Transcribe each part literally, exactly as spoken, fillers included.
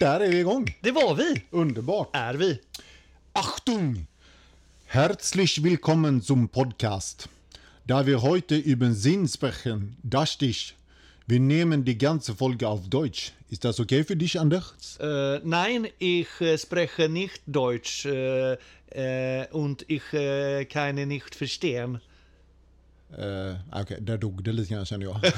Där är vi igång. Det var vi. Underbart. Är vi. Achtung! Herzlich willkommen zum Podcast. Da wir heute über Sinn sprechen, dachte ich, wir nehmen die ganze Folge auf Deutsch. Ist das okay für dich, Anders? Äh, nein, ich spreche nicht Deutsch äh, äh, und ich äh, kann nicht verstehen. Uh, Okej, okay. Där dog det lite grann, känner jag.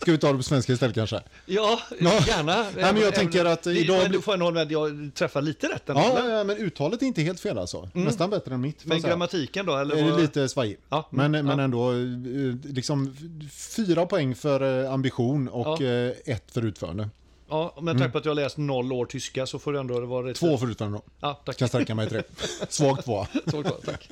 Ska vi ta det på svenska istället kanske? Ja, gärna. Nej, men jag tänker att idag... Du får en håll med att jag träffar lite rätt. Ja, ja, men uttalet är inte helt fel alltså. Mm. Nästan bättre än mitt. Men grammatiken då? Eller? Är det lite svajig. Ja. Men, men ja. Ändå liksom fyra poäng för ambition och ja. ett för utförande. Ja, men tack mm. på att jag har läst noll år tyska så får det ändå vara rätt. Två förutom då. Ja, tack. Kan stärka mig i tre. Svagt två. Svagt två, tack.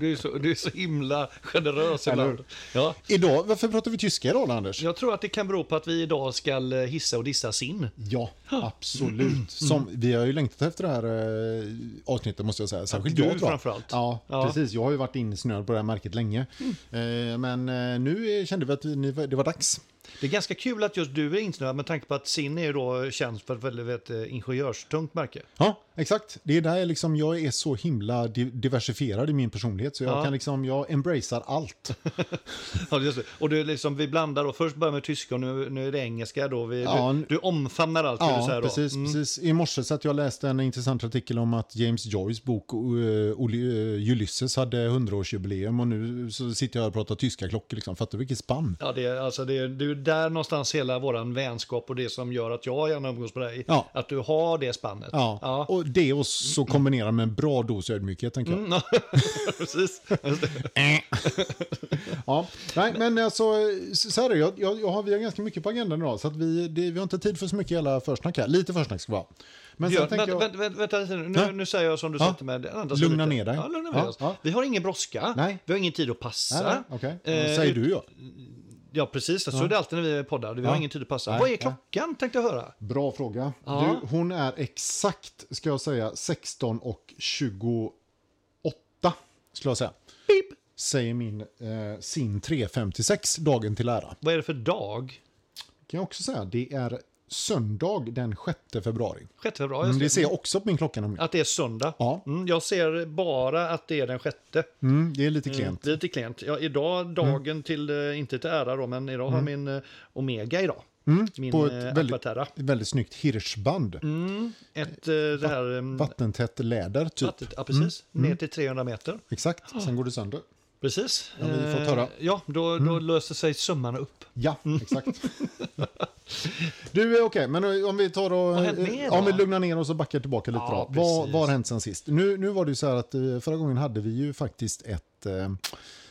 Du är så, du är så himla generös ibland. Ja. Idag, varför pratar vi tyska idag, Anders? Jag tror att det kan bero på att vi idag ska hissa och dissa Sinn. Ja, absolut. Mm. Som, vi har ju längtat efter det här eh, avsnittet, måste jag säga. Särskilt du, jag, framförallt. Ja, ja, precis. Jag har ju varit insnöad på det här märket länge. Mm. Eh, men eh, nu kände vi att ni, det var dags. Det är ganska kul att just du är insnöad med tanke på att Sinn är då känns för ett väldigt ingenjörstungt märke. Ja, exakt. Det är där liksom, jag är så himla diversifierad i min personlighet så jag ja. kan liksom, jag embracear allt. Ja, just det. Och du liksom, vi blandar då, först börjar med tyska och nu, nu är det engelska då. Vi, ja, du, du omfamnar allt. Ja, du säger då. Precis, mm. precis. I morse så att jag läste en intressant artikel om att James Joyce bok uh, Ulysses hade hundraårsjubileum och nu så sitter jag och pratar tyska klockor liksom. Fattar du vilket spann? Ja, det är alltså, det är, du där någonstans hela våran vänskap och det som gör att jag gärna umgås med dig ja. att du har det spannet. Ja. Ja. Och det och så kombinerar med en bra dos ödmjukhet tänker jag. Mm, no. Precis. Ja, nej men alltså så här är jag, jag, jag har vi har ganska mycket på agendan idag så att vi det, vi har inte tid för så mycket hela försnack här. Lite försnack ska vara. Men sen tänker jag vänta, vänta, vänta, vänta, nu, ja? nu säger jag som du satte med andra så lugna ner dig. Ja, lugna ja, ja. Vi har ingen brådska. Vi har ingen tid att passa. Okej. Okay. Eh, säger du ja. Ja, precis. Så alltså, ja. det är alltid när vi är poddar. Vi har ja. ingen tid att passa. Nej. Vad är klockan, tänkte jag höra? Bra fråga. Ja. Du, hon är exakt, ska jag säga, sexton och tjugoåtta, skulle jag säga. Beep. Säger min eh, Sinn tre femtiosex, dagen till ära. Vad är det för dag? Kan jag också säga, det är söndag den sjätte februari. sjätte februari. Mm, det ser jag också på min klocka. Nämligen. Att det är söndag. Ja. Mm, jag ser bara att det är den sjätte. Mm, det är lite klent. Mm, det är lite klent. Ja, idag, dagen mm. till, inte till ära då, men idag mm. har min uh, Omega idag. Mm, min på ett väldigt, väldigt snyggt hirschband. Mm, ett det här... Vattentätt läder typ. Vattent, ja, precis. Mm. Ner till trehundra meter. Exakt, oh. Sen går det sönder. Precis. Ja, vi får höra. Ja, då, då mm. löser sig summan upp. Ja, exakt. Du, okej, okay, men om vi tar och om vi lugnar ner oss och backar tillbaka lite ja, då. Vad, vad har hänt sen sist? Nu, nu var det ju så här att förra gången hade vi ju faktiskt ett...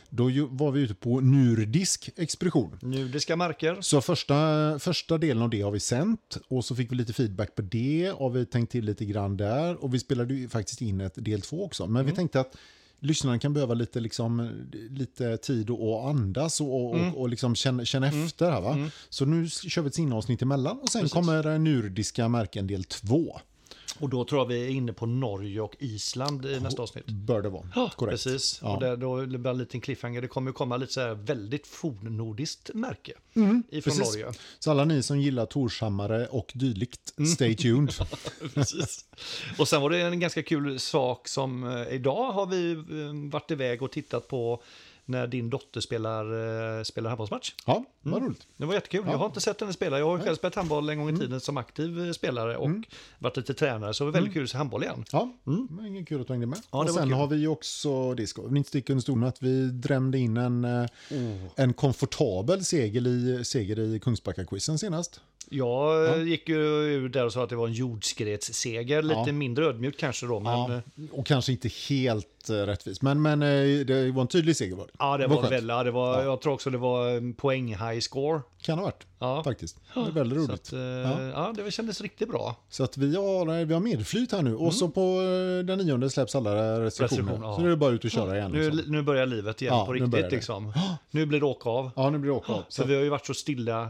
Då var vi ute på nordisk expedition. Nordiska marker. Så första, första delen av det har vi sänt. Och så fick vi lite feedback på det. Och vi tänkte till lite grann där. Och vi spelade ju faktiskt in ett del två också. Men mm. vi tänkte att lyssnaren kan behöva lite, liksom, lite tid att andas och, och, mm. och, och liksom känna, känna mm. efter. Här, va? Mm. Så nu kör vi ett sinnavsnitt emellan och sen Precis. kommer nordiska märken del två. Och då tror jag vi är inne på Norge och Island i oh, nästa avsnitt. Bör det vara, ja, korrekt. Precis, ja. Och där, då blir det en liten cliffhanger. Det kommer ju komma lite så här väldigt fornnordiskt märke mm, ifrån precis. Norge. Så alla ni som gillar Torshammare och dylikt, mm. stay tuned. Precis. Och sen var det en ganska kul sak som eh, idag har vi eh, varit iväg och tittat på när din dotter spelar, eh, spelar handbollsmatch. Ja, vad roligt. Mm. Det var jättekul. Ja. Jag har inte sett henne spela. Jag har ju själv spelat handboll en gång i tiden mm. som aktiv spelare och mm. varit lite tränare. Så det var väldigt kul att se handboll igen. Ja, mm. men ingen kul att ta in det med. Ja, och det sen kul. Har vi också, det ska vi inte sticka under stolen, att vi drämde in en, oh. en komfortabel seger i, seger i Kungsbacka-quizen senast. Jag ja. gick ju ut där och sa att det var en jordskretsseger. Lite ja. mindre ödmjukt kanske då. Men... Ja. Och kanske inte helt rättvis. Men, men det var en tydlig seger var det. Ja, det, det var, var väl. Det var, ja. Jag tror också det var en poäng high score. Kan ha varit, ja. faktiskt. Det var väldigt roligt. Att, ja. ja, det kändes riktigt bra. Så att vi har, vi har medflyt här nu. Mm. Och så på den nionde släpps alla restriktioner. Ja. Så nu är det bara ut och köra ja. igen. Liksom. Nu, nu börjar livet igen ja, på riktigt. Nu, liksom. nu blir det åka av. Ja, nu blir det åka av. Så vi har ju varit så stilla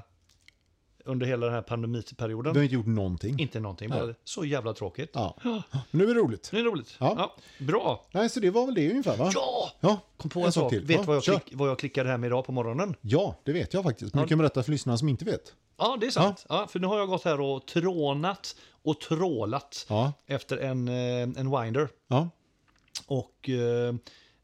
under hela den här pandemiperioden. Vi har inte gjort någonting. Inte någonting, men så jävla tråkigt. Ja. Ja. Nu är det roligt. Nu är det roligt. Ja. Ja. Bra. Nej, så det var väl det ungefär, va? Ja! Ja. Kom på en, en sak till. Vet du ja. vad, klick- vad jag klickade här med idag på morgonen? Ja, det vet jag faktiskt. Men ja. jag kan berätta för lyssnarna som inte vet. Ja, det är sant. Ja. Ja, för nu har jag gått här och trånat och trålat ja. efter en, en winder. Ja. Och eh,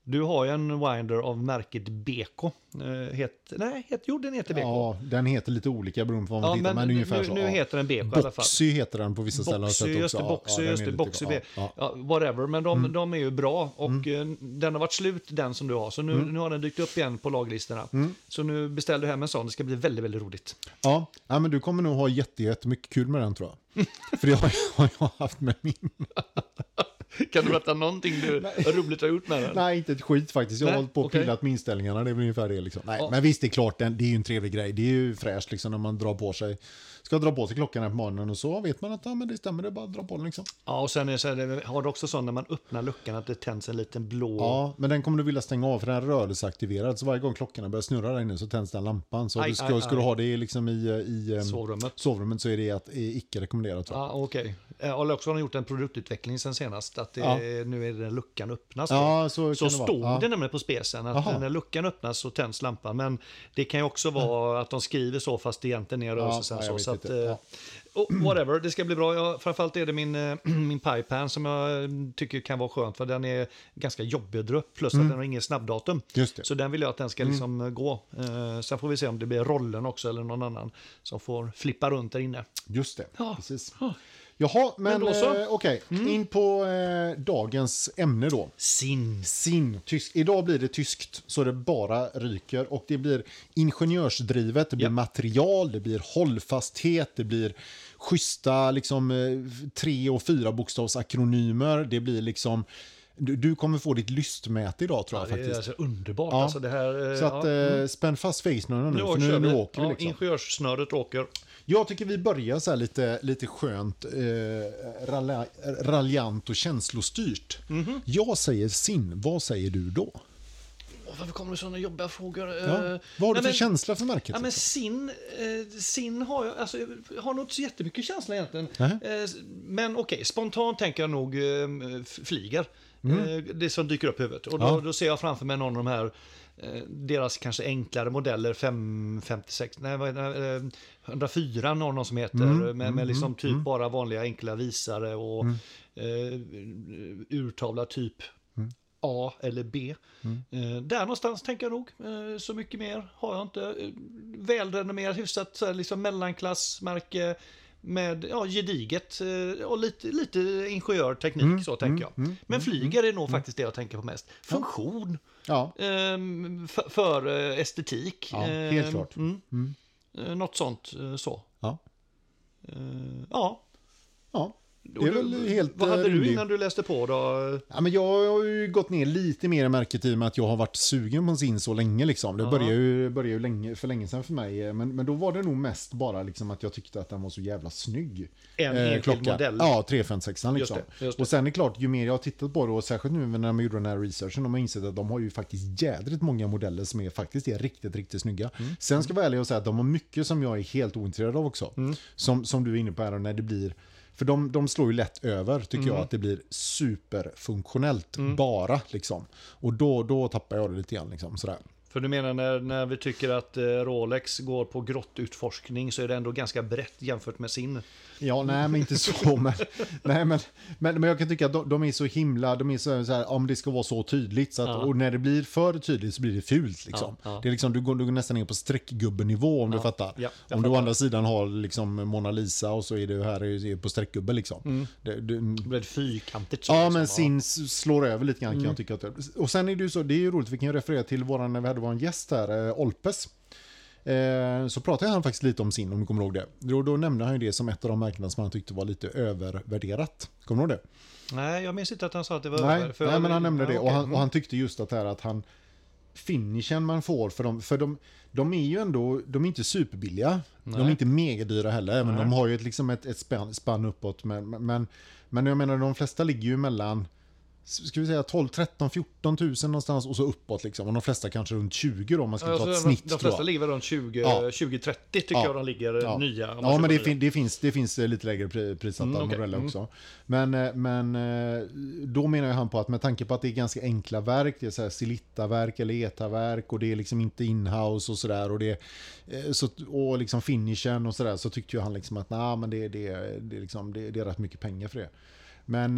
du har ju en winder av märket Beko. Eh, het, nej, het, jo, den heter Beko. Ja, den heter lite olika beroende på vad man ja, tittar, men, men ungefär nu, så. Nu ja. heter den Beko i alla fall. Boxy heter den på vissa ställen. Boxy, just det, Boxy, ja, just det, Boxy, ja, ja. ja, whatever. Men de, mm. de är ju bra och mm. den har varit slut, den som du har. Så nu, mm. nu har den dykt upp igen på laglistorna. Mm. Så nu beställer du hem en sån, det ska bli väldigt, väldigt roligt. Ja, ja men du kommer nog ha jätte, jättemycket kul med den tror jag. För det har jag, jag har haft med min... Kan du berätta någonting du roligt har gjort med den? Nej, inte ett skit faktiskt. Jag har hållit på och pillat okay. med inställningarna. Det är ungefär det liksom. Nej, oh. Men visst, det är klart, det är ju en trevlig grej. Det är ju fräscht liksom när man drar på sig. Ska dra på sig klockan här på morgonen och så vet man att ja, men det stämmer, det är bara att dra på den liksom. Ja, och sen är det så här, har du också så när man öppnar luckan att det tänds en liten blå... Ja, men den kommer du vilja stänga av för den är rörelseaktiverad. Så varje gång klockan börjar snurra där inne så tänds den lampan. Så aj, du ska, aj, ska aj. du ha det liksom i, i sovrummet. sovrummet så är det att, är icke rekommenderat. Ja, ah, okej. Okay. Eller också har de gjort en produktutveckling sen senast att det, ja. nu är den luckan öppnas. Ja, så så stod det, ja. det nämligen på spesen att Aha. när luckan öppnas så tänds lampan. Men det kan ju också vara att de skriver så fast det egentligen är rörelsesensor. Ja, så att, ja. oh, whatever, det ska bli bra. Jag, framförallt är det min, min Pipan som jag tycker kan vara skönt för den är ganska jobbig att dra upp plus mm. att den har ingen snabbdatum. Just det. Så den vill jag att den ska liksom mm. gå. Eh, sen får vi se om det blir rollen också eller någon annan som får flippa runt där inne. Just det, ja. precis. Ja. Jaha, men, men eh, okej. Okay. Mm. In på eh, dagens ämne då. Sinn. Sinn. Tysk. Idag blir det tyskt så det bara ryker. Och det blir ingenjörsdrivet, det blir yep. material, det blir hållfasthet, det blir schyssta liksom, eh, tre- och fyra bokstavsakronymer. Det blir liksom... Du, du kommer få ditt lystmäte idag tror jag ja, faktiskt. Det är alltså underbart. Ja. Alltså, det här, eh, så att, eh, mm. spänn fast fejsnören nu, nu för nu, nu åker vi. Ja, liksom. Ingenjörssnöret åker. Jag tycker vi börjar så här lite, lite skönt, eh, ralja, raljant och känslostyrt. Mm-hmm. Jag säger Sinn, vad säger du då? Åh, varför kommer det sådana jobbiga frågor? Ja. Vad har Nej, du för men, känsla för märket? Ja, men Sinn, eh, Sinn har jag, alltså, jag har nog inte så jättemycket känsla egentligen. Eh, men okej, okay, spontant tänker jag nog eh, flyger. Mm. Det som dyker upp i huvudet. Och då, ja. då ser jag framför mig någon av de här deras kanske enklare modeller fem femtiosex nej, hundrafyra någon som heter mm. med, med mm. liksom typ mm. bara vanliga enkla visare och mm. eh, urtavla typ mm. A eller B. Mm. Eh, där någonstans tänker jag nog. Eh, så mycket mer har jag inte. Eh, välrenommerat hyfsat så här, liksom mellanklassmärke med ja, gediget och lite, lite ingenjörteknik mm, så tänker jag. Mm, men flyger är nog mm, faktiskt det jag tänker på mest. Funktion ja. ehm, för, för estetik. Ja, helt ehm, klart. Mm. Mm. Ehm, något sånt så. Ja. Ehm, ja. Ja. Det är väl helt, vad hade du innan du läste på då? Ja, men jag har ju gått ner lite mer i märket i och med att jag har varit sugen på Sinn så länge. Liksom. Det ja. började ju, började ju länge, för länge sedan för mig. Men, men då var det nog mest bara liksom att jag tyckte att den var så jävla snygg. En eh, enskild modell? Ja, tre femtiosex liksom. Just det, just det. Och sen är det klart, ju mer jag har tittat på det och särskilt nu när man gjorde den här researchen, de har insett att de har ju faktiskt jädrigt många modeller som är faktiskt är riktigt, riktigt snygga. Mm. Sen ska jag vara ärlig och säga att de har mycket som jag är helt ointresserad av också. Mm. Som, som du är inne på här, när det blir... För de, de slår ju lätt över, tycker mm. jag, att det blir superfunktionellt mm. bara. Liksom. Och då, då tappar jag det lite grann. Liksom, sådär. För du menar, när, när vi tycker att eh, Rolex går på grottutforskning så är det ändå ganska brett jämfört med Sinn. Ja, nej, men inte så. Men, nej, men, men, men jag kan tycka att de, de är så himla, de är så, så här, om det ska vara så tydligt. Så att, ja. Och när det blir för tydligt så blir det fult. Liksom. Ja, ja. Det är liksom, du, går, du går nästan ner på streckgubbenivå om ja. du fattar. Ja, om du å andra sidan har liksom Mona Lisa och så är du här är på streckgubben. Liksom. Mm. Det, det, det blir fyrkantigt. Så, ja, liksom, men Sinn slår över lite grann. Mm. Kan jag tycka att, och sen är det ju så, det är ju roligt, vi kan ju referera till våran, när vi hade var en gäst här, eh, Olpes. Så pratade han faktiskt lite om Sinn, om du kommer ihåg det. Då, då nämnde han ju det som ett av de märkena som han tyckte var lite övervärderat. Kommer du ihåg det? Nej, jag minns inte att han sa att det var nej, över. För nej, men han nämnde ja, det. Och han, och han tyckte just att, här, att han finishen man får för dem, för de, de är ju ändå, de är inte superbilliga. Nej. De är inte megadyra heller, men de har ju ett, liksom ett, ett spann, spann uppåt. Men, men, men jag menar, de flesta ligger ju mellan ska vi säga tolv, tretton, fjorton tusen någonstans och så uppåt liksom, och de flesta kanske runt tjugo då, om man ska alltså, ta ett snitt. De, de flesta ligger runt tjugo, ja. tjugo trettio tycker ja. jag de ligger ja. nya. Ja, men det, fin- det, finns, det finns lite lägre pri- prissatta mm, okay. modeller också. Mm. Men, men då menar jag han på att med tanke på att det är ganska enkla verk, det är så här silittaverk eller etaverk och det är liksom inte inhouse och sådär och, så, och liksom finishen och sådär, så tyckte ju han liksom att nah, men det, det, det, liksom, det, det är rätt mycket pengar för det. Men,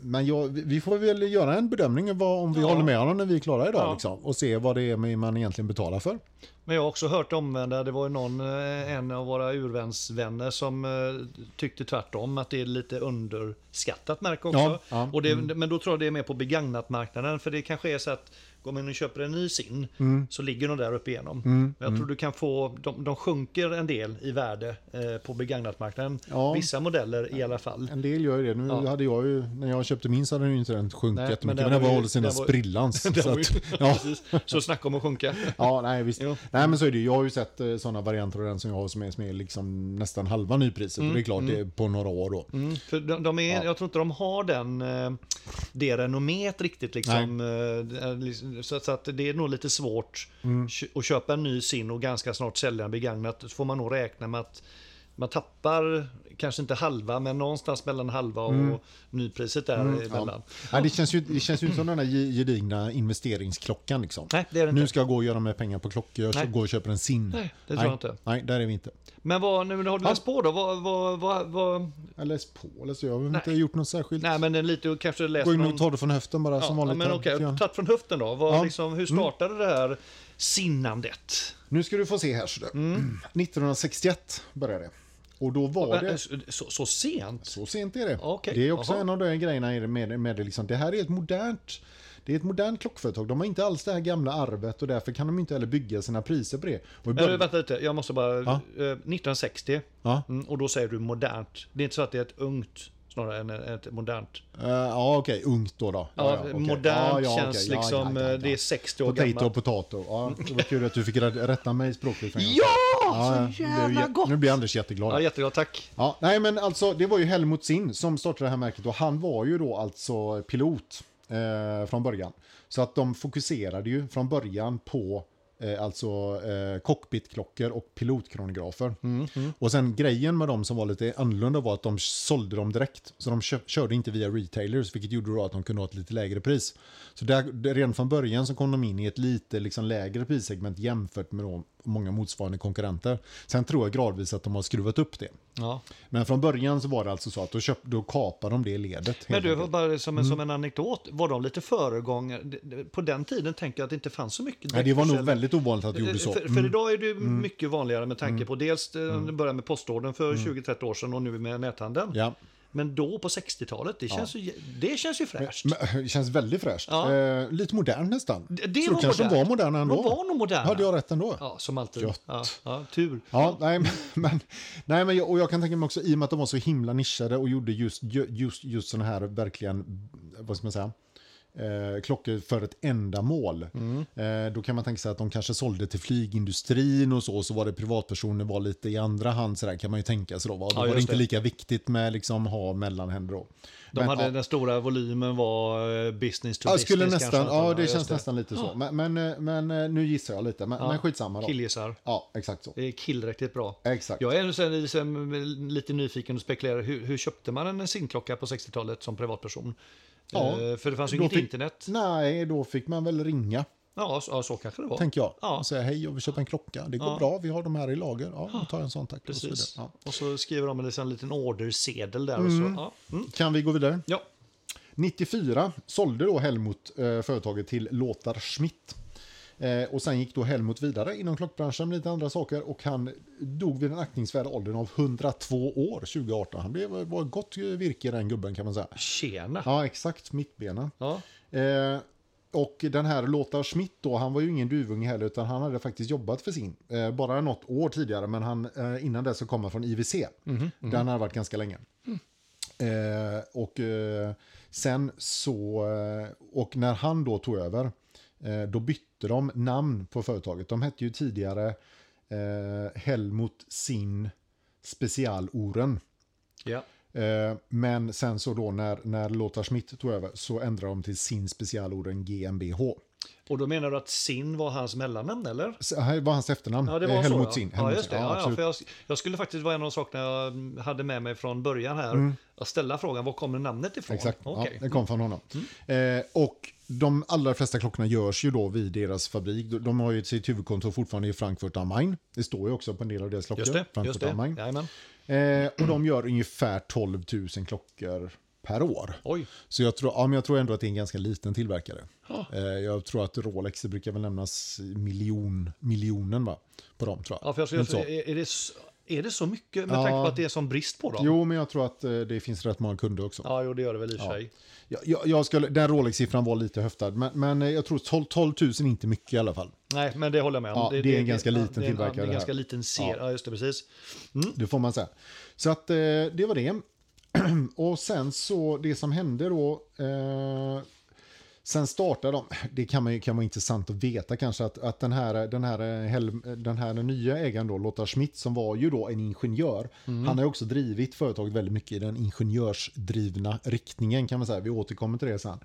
men jag, vi får väl göra en bedömning om vi ja. håller med honom när vi är klara idag ja. liksom, och se vad det är man egentligen betalar för. Men jag har också hört omvända, det var ju någon, en av våra urvänsvänner som tyckte tvärtom att det är lite underskattat märke också. Ja, ja, och det, mm. Men då tror jag det är mer på begagnat marknaden, för det kanske är så att om man köper en ny Sinn mm. så ligger de där uppe igenom. Mm. Men jag tror mm. du kan få, de, de sjunker en del i värde eh, på begagnatmarknaden. Ja. Vissa modeller i alla fall. En del gör ju det. Nu ja. hade jag ju, när jag köpte min så hade den ju inte den sjunkit jättemycket. Men den var hållit sina sprillans. Så, så, ja. så snacka om att sjunka. Ja, nej visst. Jo. Nej men så är det ju. Jag har ju sett eh, sådana varianter av den som jag har som är, som är liksom nästan halva nypriset. Mm. Och det är klart mm. det är på några år då. Mm. För de, de är, ja. jag tror inte de har den eh, det renommet riktigt liksom. Så, så att det är nog lite svårt mm. att köpa en ny Sinn och ganska snart sälja en begagnat. Så får man nog räkna med att man tappar kanske inte halva, men någonstans mellan halva och mm. nypriset där mm, emellan. Ja. Ja, det känns ju, det känns ju inte som den här gedigna investeringsklockan liksom. Nej, det är det inte. Nu ska jag gå och göra med pengar på klockor och gå och köpa en Sinn. Nej, det tror Nej. jag inte. Nej, där är vi inte. Men vad, nu har du läst ja. på då? Vad, vad, vad, vad... Jag läst på, läst, jag har Nej. inte gjort något särskilt. Nej, men lite, kanske läst Gå in och någon... ta det från höften bara ja, som vanligt. Men okej, okay. tatt från höften då. Vad, ja. liksom, hur startade mm. det här sinnandet? Nu ska du få se här sådär. Mm. nittonhundrasextioett började det. Och då var det... Så, så sent? Så sent är det. Okay. Det är också Aha. en av de grejerna med, med det. Liksom. Det här är ett modernt, det är ett modernt klockföretag. De har inte alls det här gamla arvet och därför kan de inte heller bygga sina priser på det. Och början... äh, vänta lite, jag måste bara... Ja? nittonhundrasextio ja? Och då säger du modernt. Det är inte så att det är ett ungt... snarare än ett modernt. Uh, ja, okej. Okay. Ungt då då. Ja, ja, okay. Modernt ah, ja, känns okay. ja, liksom, ja, ja, ja, ja. det är sextio år gammalt. Potato, potato. Ja, det var kul att du fick rätta mig i språket. Ja, ja, så jävla nu, gott! Nu blir Anders jätteglad. Ja, jätteglad, tack. Ja, nej, men alltså, det var ju Helmut Sinn som startade det här märket och han var ju då alltså pilot eh, från början. Så att de fokuserade ju från början på Eh, alltså eh, cockpitklockor och pilotkronografer. Mm, mm. Och sen grejen med dem som var lite annorlunda var att de sålde dem direkt. Så de kö- körde inte via retailers, vilket gjorde då att de kunde ha ett lite lägre pris. Så där, redan från början så kom de in i ett lite liksom, lägre prissegment jämfört med de många motsvarande konkurrenter. Sen tror jag gradvis att de har skruvat upp det. Ja. Men från början så var det alltså så att då, köp, då kapade de det ledet. Men du, bara som en, mm. som en anekdot, var de lite föregångare? På den tiden tänker jag att det inte fanns så mycket. Nej, det var nog väldigt ovanligt att du gjorde så. Mm. För, för idag är det mm. mycket vanligare med tanke på dels mm. börja med postordern för mm. tjugo trettio år sedan och nu med näthandeln. Ja. Men då på sextiotalet, det känns, ja. ju, det känns ju fräscht. Men, det känns väldigt fräscht. Ja. Eh, lite modern nästan. Det, det så var kanske modernt. De var moderna ändå. De var nog moderna. Hade jag rätt ändå? Ja, som alltid. Ja, ja, tur. Ja, nej, men, nej, men jag, och jag kan tänka mig också, i och med att de var så himla nischade och gjorde just, just, just sådana här verkligen, vad ska man säga, Eh, klockor för ett enda mål. Mm. Eh, då kan man tänka sig att de kanske sålde till flygindustrin och så, så var det privatpersoner var lite i andra hand, så där kan man ju tänka sig då. Va? Då ja, var det inte det. lika viktigt med liksom ha mellanhänder då. De men, hade ja. den stora volymen var business to ja, business. Nästan, kanske, ja, det ja, känns det. nästan lite ja. så. Men, men, men nu gissar jag lite. Men, ja. men skitsamma då. Killgissar. Ja, exakt så. Det är killräckligt bra. Exakt. Jag är sen, liksom, lite nyfiken och spekulerar. Hur, hur köpte man en Sinn-klocka på sextiotalet som privatperson? Ja, för det fanns ju inget fick, internet. Nej, då fick man väl ringa. Ja, så, så kanske det var. Tänker jag. Ja. Och säga, hej, jag vill köpa en klocka. Det går ja. bra, vi har de här i lager. Ja, ja. tar en sån tack. Precis. Och så, ja. och så skriver de en, en liten ordersedel där. Mm. Och så, ja. mm. Kan vi gå vidare? Ja. nittiofyra sålde då Helmut eh, företaget till Lothar Schmidt. Eh, och sen gick då Helmut vidare inom klockbranschen med lite andra saker. Och han dog vid den aktningsvärda åldern av hundratvå år tjugo arton. Han blev, var gott virke den gubben kan man säga. Tjena. Ja, exakt. Mittbena. Ja. Eh, och den här Lothar Schmidt då, han var ju ingen duvung heller utan han hade faktiskt jobbat för Sinn. Eh, bara något år tidigare, men han, eh, innan dess så kom han från I V C. Mm-hmm. Mm-hmm. Där han hade varit ganska länge. Mm. Eh, och eh, sen så, och när han då tog över, eh, då bytte de namn på företaget. De hette ju tidigare eh, Helmut Sinn Specialuhren. Ja. Men sen så då när, när Lothar Schmidt tog över så ändrade de till sin specialorden G M B H. Och då menar du att Sinn var hans mellannamn, eller? Det var hans efternamn, ja, det var Helmut Sinn. Ja, just det. Ja, ja, för jag, jag skulle faktiskt vara en av de sakerna jag hade med mig från början här. Mm. Att ställa frågan, var kommer namnet ifrån? Exakt, okay. Ja, det kom från honom. Mm. Eh, och de allra flesta klockorna görs ju då vid deras fabrik. De, de har ju sitt huvudkontor fortfarande i Frankfurt am Main. Det står ju också på en del av deras klockor. Just det, Frankfurt just det. Am Main. Jajamän. Eh, och de gör ungefär tolv tusen klockor per år. Oj. Så jag tror, ja, men jag tror ändå att det är en ganska liten tillverkare. Ah. Eh, jag tror att Rolex brukar väl nämnas miljon, miljonen va? På dem tror jag. Ja, för jag tror, är, är, det, är det så mycket med ja. tanke på att det är som brist på dem? Jo, men jag tror att det finns rätt många kunder också. Ja, jo, det gör det väl i ja. sig. Jag, jag, jag skulle, den Rolex-siffran var lite höftad, men, men jag tror tolv tusen är inte mycket i alla fall. Nej, men det håller jag med om. Ja, det, det är en ganska det, liten det, tillverkare. Det är en ganska liten serie, ja. Ja, just det, precis. Mm. Det får man säga. Så att eh, det var det. Och sen så, det som hände då, eh, sen startade de, det kan, man, kan vara intressant att veta kanske, att, att den, här, den, här, Helm, den här nya ägaren då, Lothar Schmidt, som var ju då en ingenjör, mm. han har också drivit företaget väldigt mycket i den ingenjörsdrivna riktningen kan man säga, vi återkommer till det sen.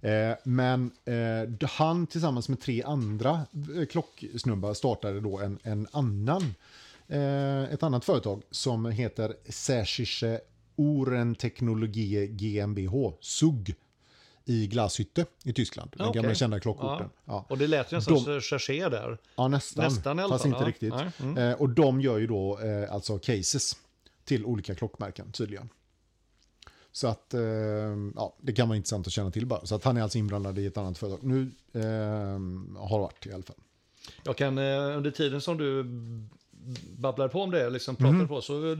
Eh, men eh, han tillsammans med tre andra klocksnubbar startade då en, en annan, eh, ett annat företag som heter Sächsische Uhrentechnologie G m b H, S U G, i Glashytte i Tyskland. Den okay. gamla kända klockorten. Ja. Ja. Och det lät ju nästan de... cherché där. Ja, nästan. nästan fast alltså. inte riktigt. Mm. Eh, och de gör ju då eh, alltså cases till olika klockmärken tydligen. Så att eh, ja, det kan vara intressant att känna till bara. Så att han är alltså inblandad i ett annat företag. Nu eh, har det varit i alla fall. Jag kan eh, under tiden som du babblar på om det, liksom pratar mm. på, så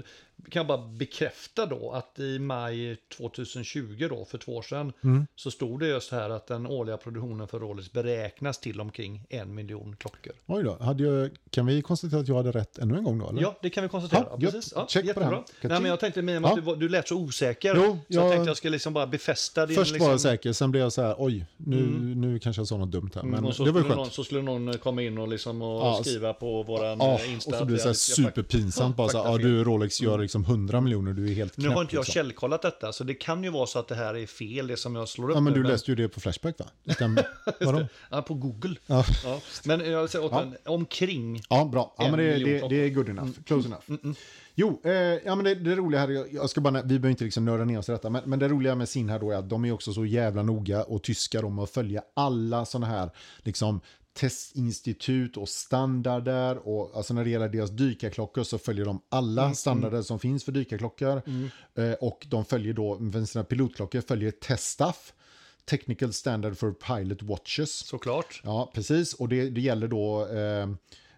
kan jag bara bekräfta då att i maj tjugohundratjugo då, för två år sedan, mm. så stod det just här att den årliga produktionen för Rolex beräknas till omkring en miljon klockor. Oj då, hade jag, kan vi konstatera att jag hade rätt ännu en gång då? Eller? Ja, det kan vi konstatera. Ha, ja, precis. Ja, check på det här. Nej, men jag tänkte med att du, du lät så osäker, jo, så jag, jag tänkte jag skulle liksom bara befästa din... Först liksom... var jag säker, sen blev jag så här, oj, nu, mm. nu kanske jag sa något dumt här, men mm, det var skönt. Någon, så skulle någon komma in och, liksom och ja, skriva på våran ja, Insta. Och så blir det så här superpinsamt, bara så här, ja, du Rolex gör liksom hundra miljoner, du är helt knäpp. Nu har inte jag liksom källkollat detta, så det kan ju vara så att det här är fel, det som jag slår upp. Ja, men du men... läste ju det på Flashback va? Stämmer. Vadå? Ja, på Google. Ja. Ja. Men jag vill säga, ja. omkring Ja, bra. Ja, men det, det, det är good enough. Close enough. Mm, mm. Jo, eh, ja, men det, det roliga här, jag, jag ska bara, vi behöver inte liksom nörda ner oss i detta, men, men det roliga med Sinn här då är att de är också så jävla noga och tyskar om att följa alla sådana här liksom testinstitut och standarder, och alltså när det gäller deras dykarklockor så följer de alla mm, standarder mm. som finns för dykarklockor mm. eh, och de följer då, för sina pilotklockor följer T S T A F, Technical Standard for Pilot Watches. Såklart. Ja, precis, och det, det gäller då eh,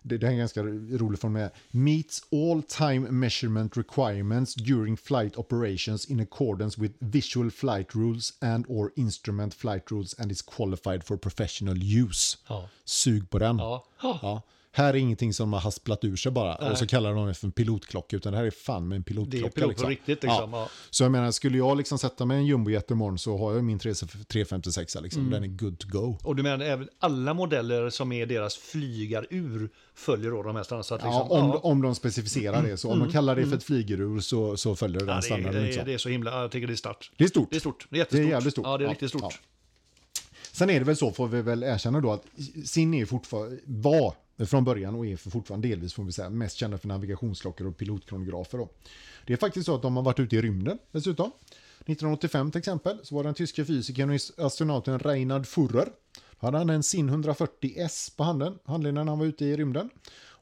det, det är ganska roligt för mig, meets all time measurement requirements during flight operations in accordance with visual flight rules and or instrument flight rules and is qualified for professional use. Ja. Sug på den. Ja. Ja. Ja. Här är ingenting som har hasplat ur sig bara. Nej. Och så kallar de det för en pilotklocka, utan det här är fan med en pilotklocka. Det är pilot liksom. Riktigt liksom. Ja. Ja. Så jag menar, skulle jag liksom sätta mig en jumbojet imorgon så har jag min tre femtiosex liksom. Mm. Den är good to go. Och du menar även alla modeller som är deras flygarur följer då de här standarden? Så att liksom, ja, om, ja, om de specificerar mm. det. Så om mm. de kallar det för ett flygarur så, så följer det ja, den standarden. Det är, liksom. Det är så himla, jag tycker det är stort. Det är stort. Det är stort. Det är jättestort. Det är jävligt stort. Ja, det är ja. riktigt stort. Ja. Sen är det väl så, får vi väl erkänna då, att Sinn är fortfarande, var från början och är för fortfarande delvis, får vi säga, mest kända för navigationsklockor och pilotkronografer då. Det är faktiskt så att de har varit ute i rymden dessutom. nittonhundraåttiofem till exempel så var den tyske fysikern och astronauten Reinhard Furrer. Då hade han en Sinn hundrafyrtio S på handen, handledaren han var ute i rymden.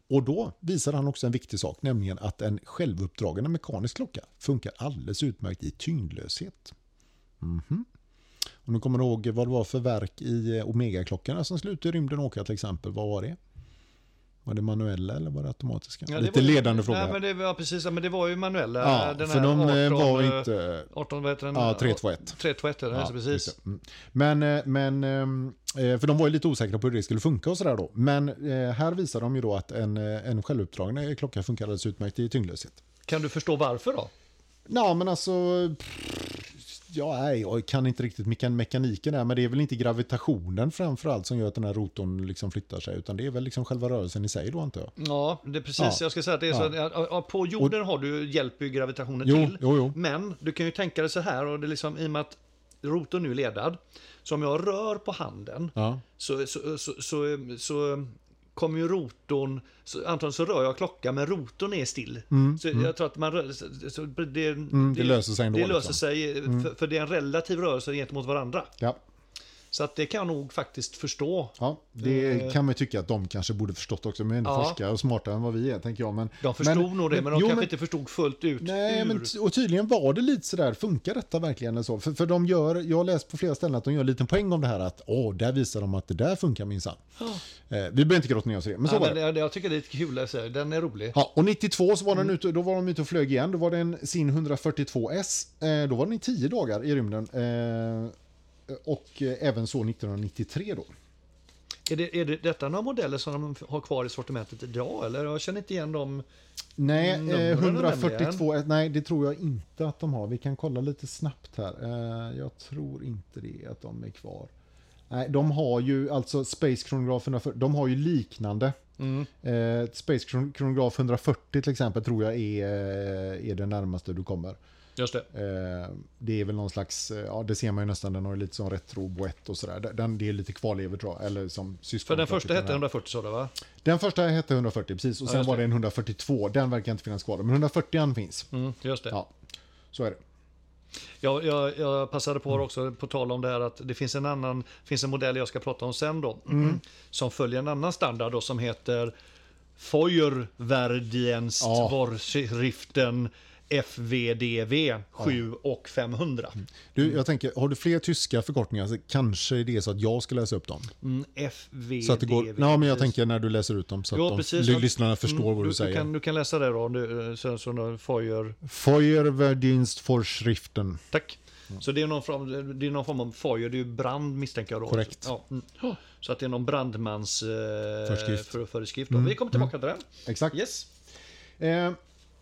Och då visade han också en viktig sak, nämligen att en självuppdragande mekanisk klocka funkar alldeles utmärkt i tyngdlöshet. Mhm. Och nu kommer du ihåg vad det var för verk i Omega-klockorna som slutade i rymden och åka till exempel. Vad var det? Var det manuella eller var det automatiska? Ja, det Lite var, ledande fråga. Nej, men det var precis, men det var ju manuella. Ja, den för de arton, var inte arton, vad heter den? Ja, tre två ett. tre två ett, den ja, är precis. Men, men för de var ju lite osäkra på hur det skulle funka och sådär då. Men här visar de ju då att en, en självuppdragande klocka funkar alldeles utmärkt i tyngdlöshet. Kan du förstå varför då? Ja, men alltså... Ja, nej, jag kan inte riktigt mekaniken där, men det är väl inte gravitationen framförallt som gör att den här rotorn liksom flyttar sig, utan det är väl liksom själva rörelsen i sig då, inte jag? Ja, det är precis. Ja. Jag ska säga att det är så att, ja, på jorden och, har du hjälper ju gravitationen jo, till, jo, jo. Men du kan ju tänka dig så här, och det är liksom, i och med att rotorn nu är ledad, så om jag rör på handen, ja. så, så, så, så, så kommer ju rotorn, så, antagligen så rör jag klockan, men rotorn är still. Mm, så mm. jag tror att man rör, så, så det, mm, det, det löser sig ändå. Det löser liksom. sig, mm. för, för det är en relativ rörelse gentemot varandra. Ja. Så att det kan nog faktiskt förstå. Ja, det kan man tycka att de kanske borde förstått också, men ja. forskare och smartare än vad vi är, tänker jag. Men, de förstod men, nog det, men de jo, kanske men, inte förstod fullt ut. Nej, men, och tydligen var det lite sådär, funkar detta verkligen? Eller så? För, för de gör, jag har läst på flera ställen att de gör en liten poäng om det här, att åh, där visar de att det där funkar minsann. Ja. Eh, vi behöver inte gråta ner oss det, men så ja, var men, det. Jag, jag tycker det är lite kul, alltså. Den är rolig. Ja, och nittiotvå så var den ute, då var de ute och flög igen, då var det en Sinn hundrafyrtiotvå S, eh, då var den i tio dagar i rymden. Eh, Och även så nittonhundranittiotre då. Är det, är det detta några modeller som de har kvar i sortimentet idag? Eller jag känner inte igen dem. Nej, hundrafyrtiotvå, nej, det tror jag inte att de har. Vi kan kolla lite snabbt här. Jag tror inte det att de är kvar. Nej, de har ju alltså Space Chronograph hundrafyrtio, de har ju liknande. Mm. Space Chronograph hundrafyrtio till exempel tror jag är, är det närmaste du kommer. Just det. Eh, det är väl någon slags, ja, det ser man ju nästan, den har lite som retro-boett och sådär. Den, det är lite kvarlever, tror jag, eller som syskon. För den första hette hundrafyrtio, så det va? Den första hette hundrafyrtio, precis. Och ja, sen var det en hundrafyrtiotvå, den verkar inte finnas kvar. Men hundrafyrtio finns. Mm, just det. Ja, så är det. Jag, jag, jag passade på också på tal om det här att det finns en annan, finns en modell jag ska prata om sen då. Mm. Som följer en annan standard då, som heter Feuerwehrdienst, ja. Vorschriften F V D V sju ja. Och femhundra. Du, jag tänker, har du fler tyska förkortningar så kanske det är så att jag ska läsa upp dem. Mm, F V D V. Så att det går. Nej, men jag tänker när du läser ut dem så jo, att de precis, lyssnarna så, förstår mm, vad du, du säger. Du kan, du kan läsa det då. Du, så, så, då Feuer... Feuerwehrdienstvorschriften. Tack. Ja. Så det är någon form, det är någon form av feuer, det är ju brand misstänker jag då. Korrekt. Ja. Mm. Så att det är någon brandmans eh, föreskrift. För, föreskrift mm. Vi kommer tillbaka mm. till den. Exakt. Yes. Eh,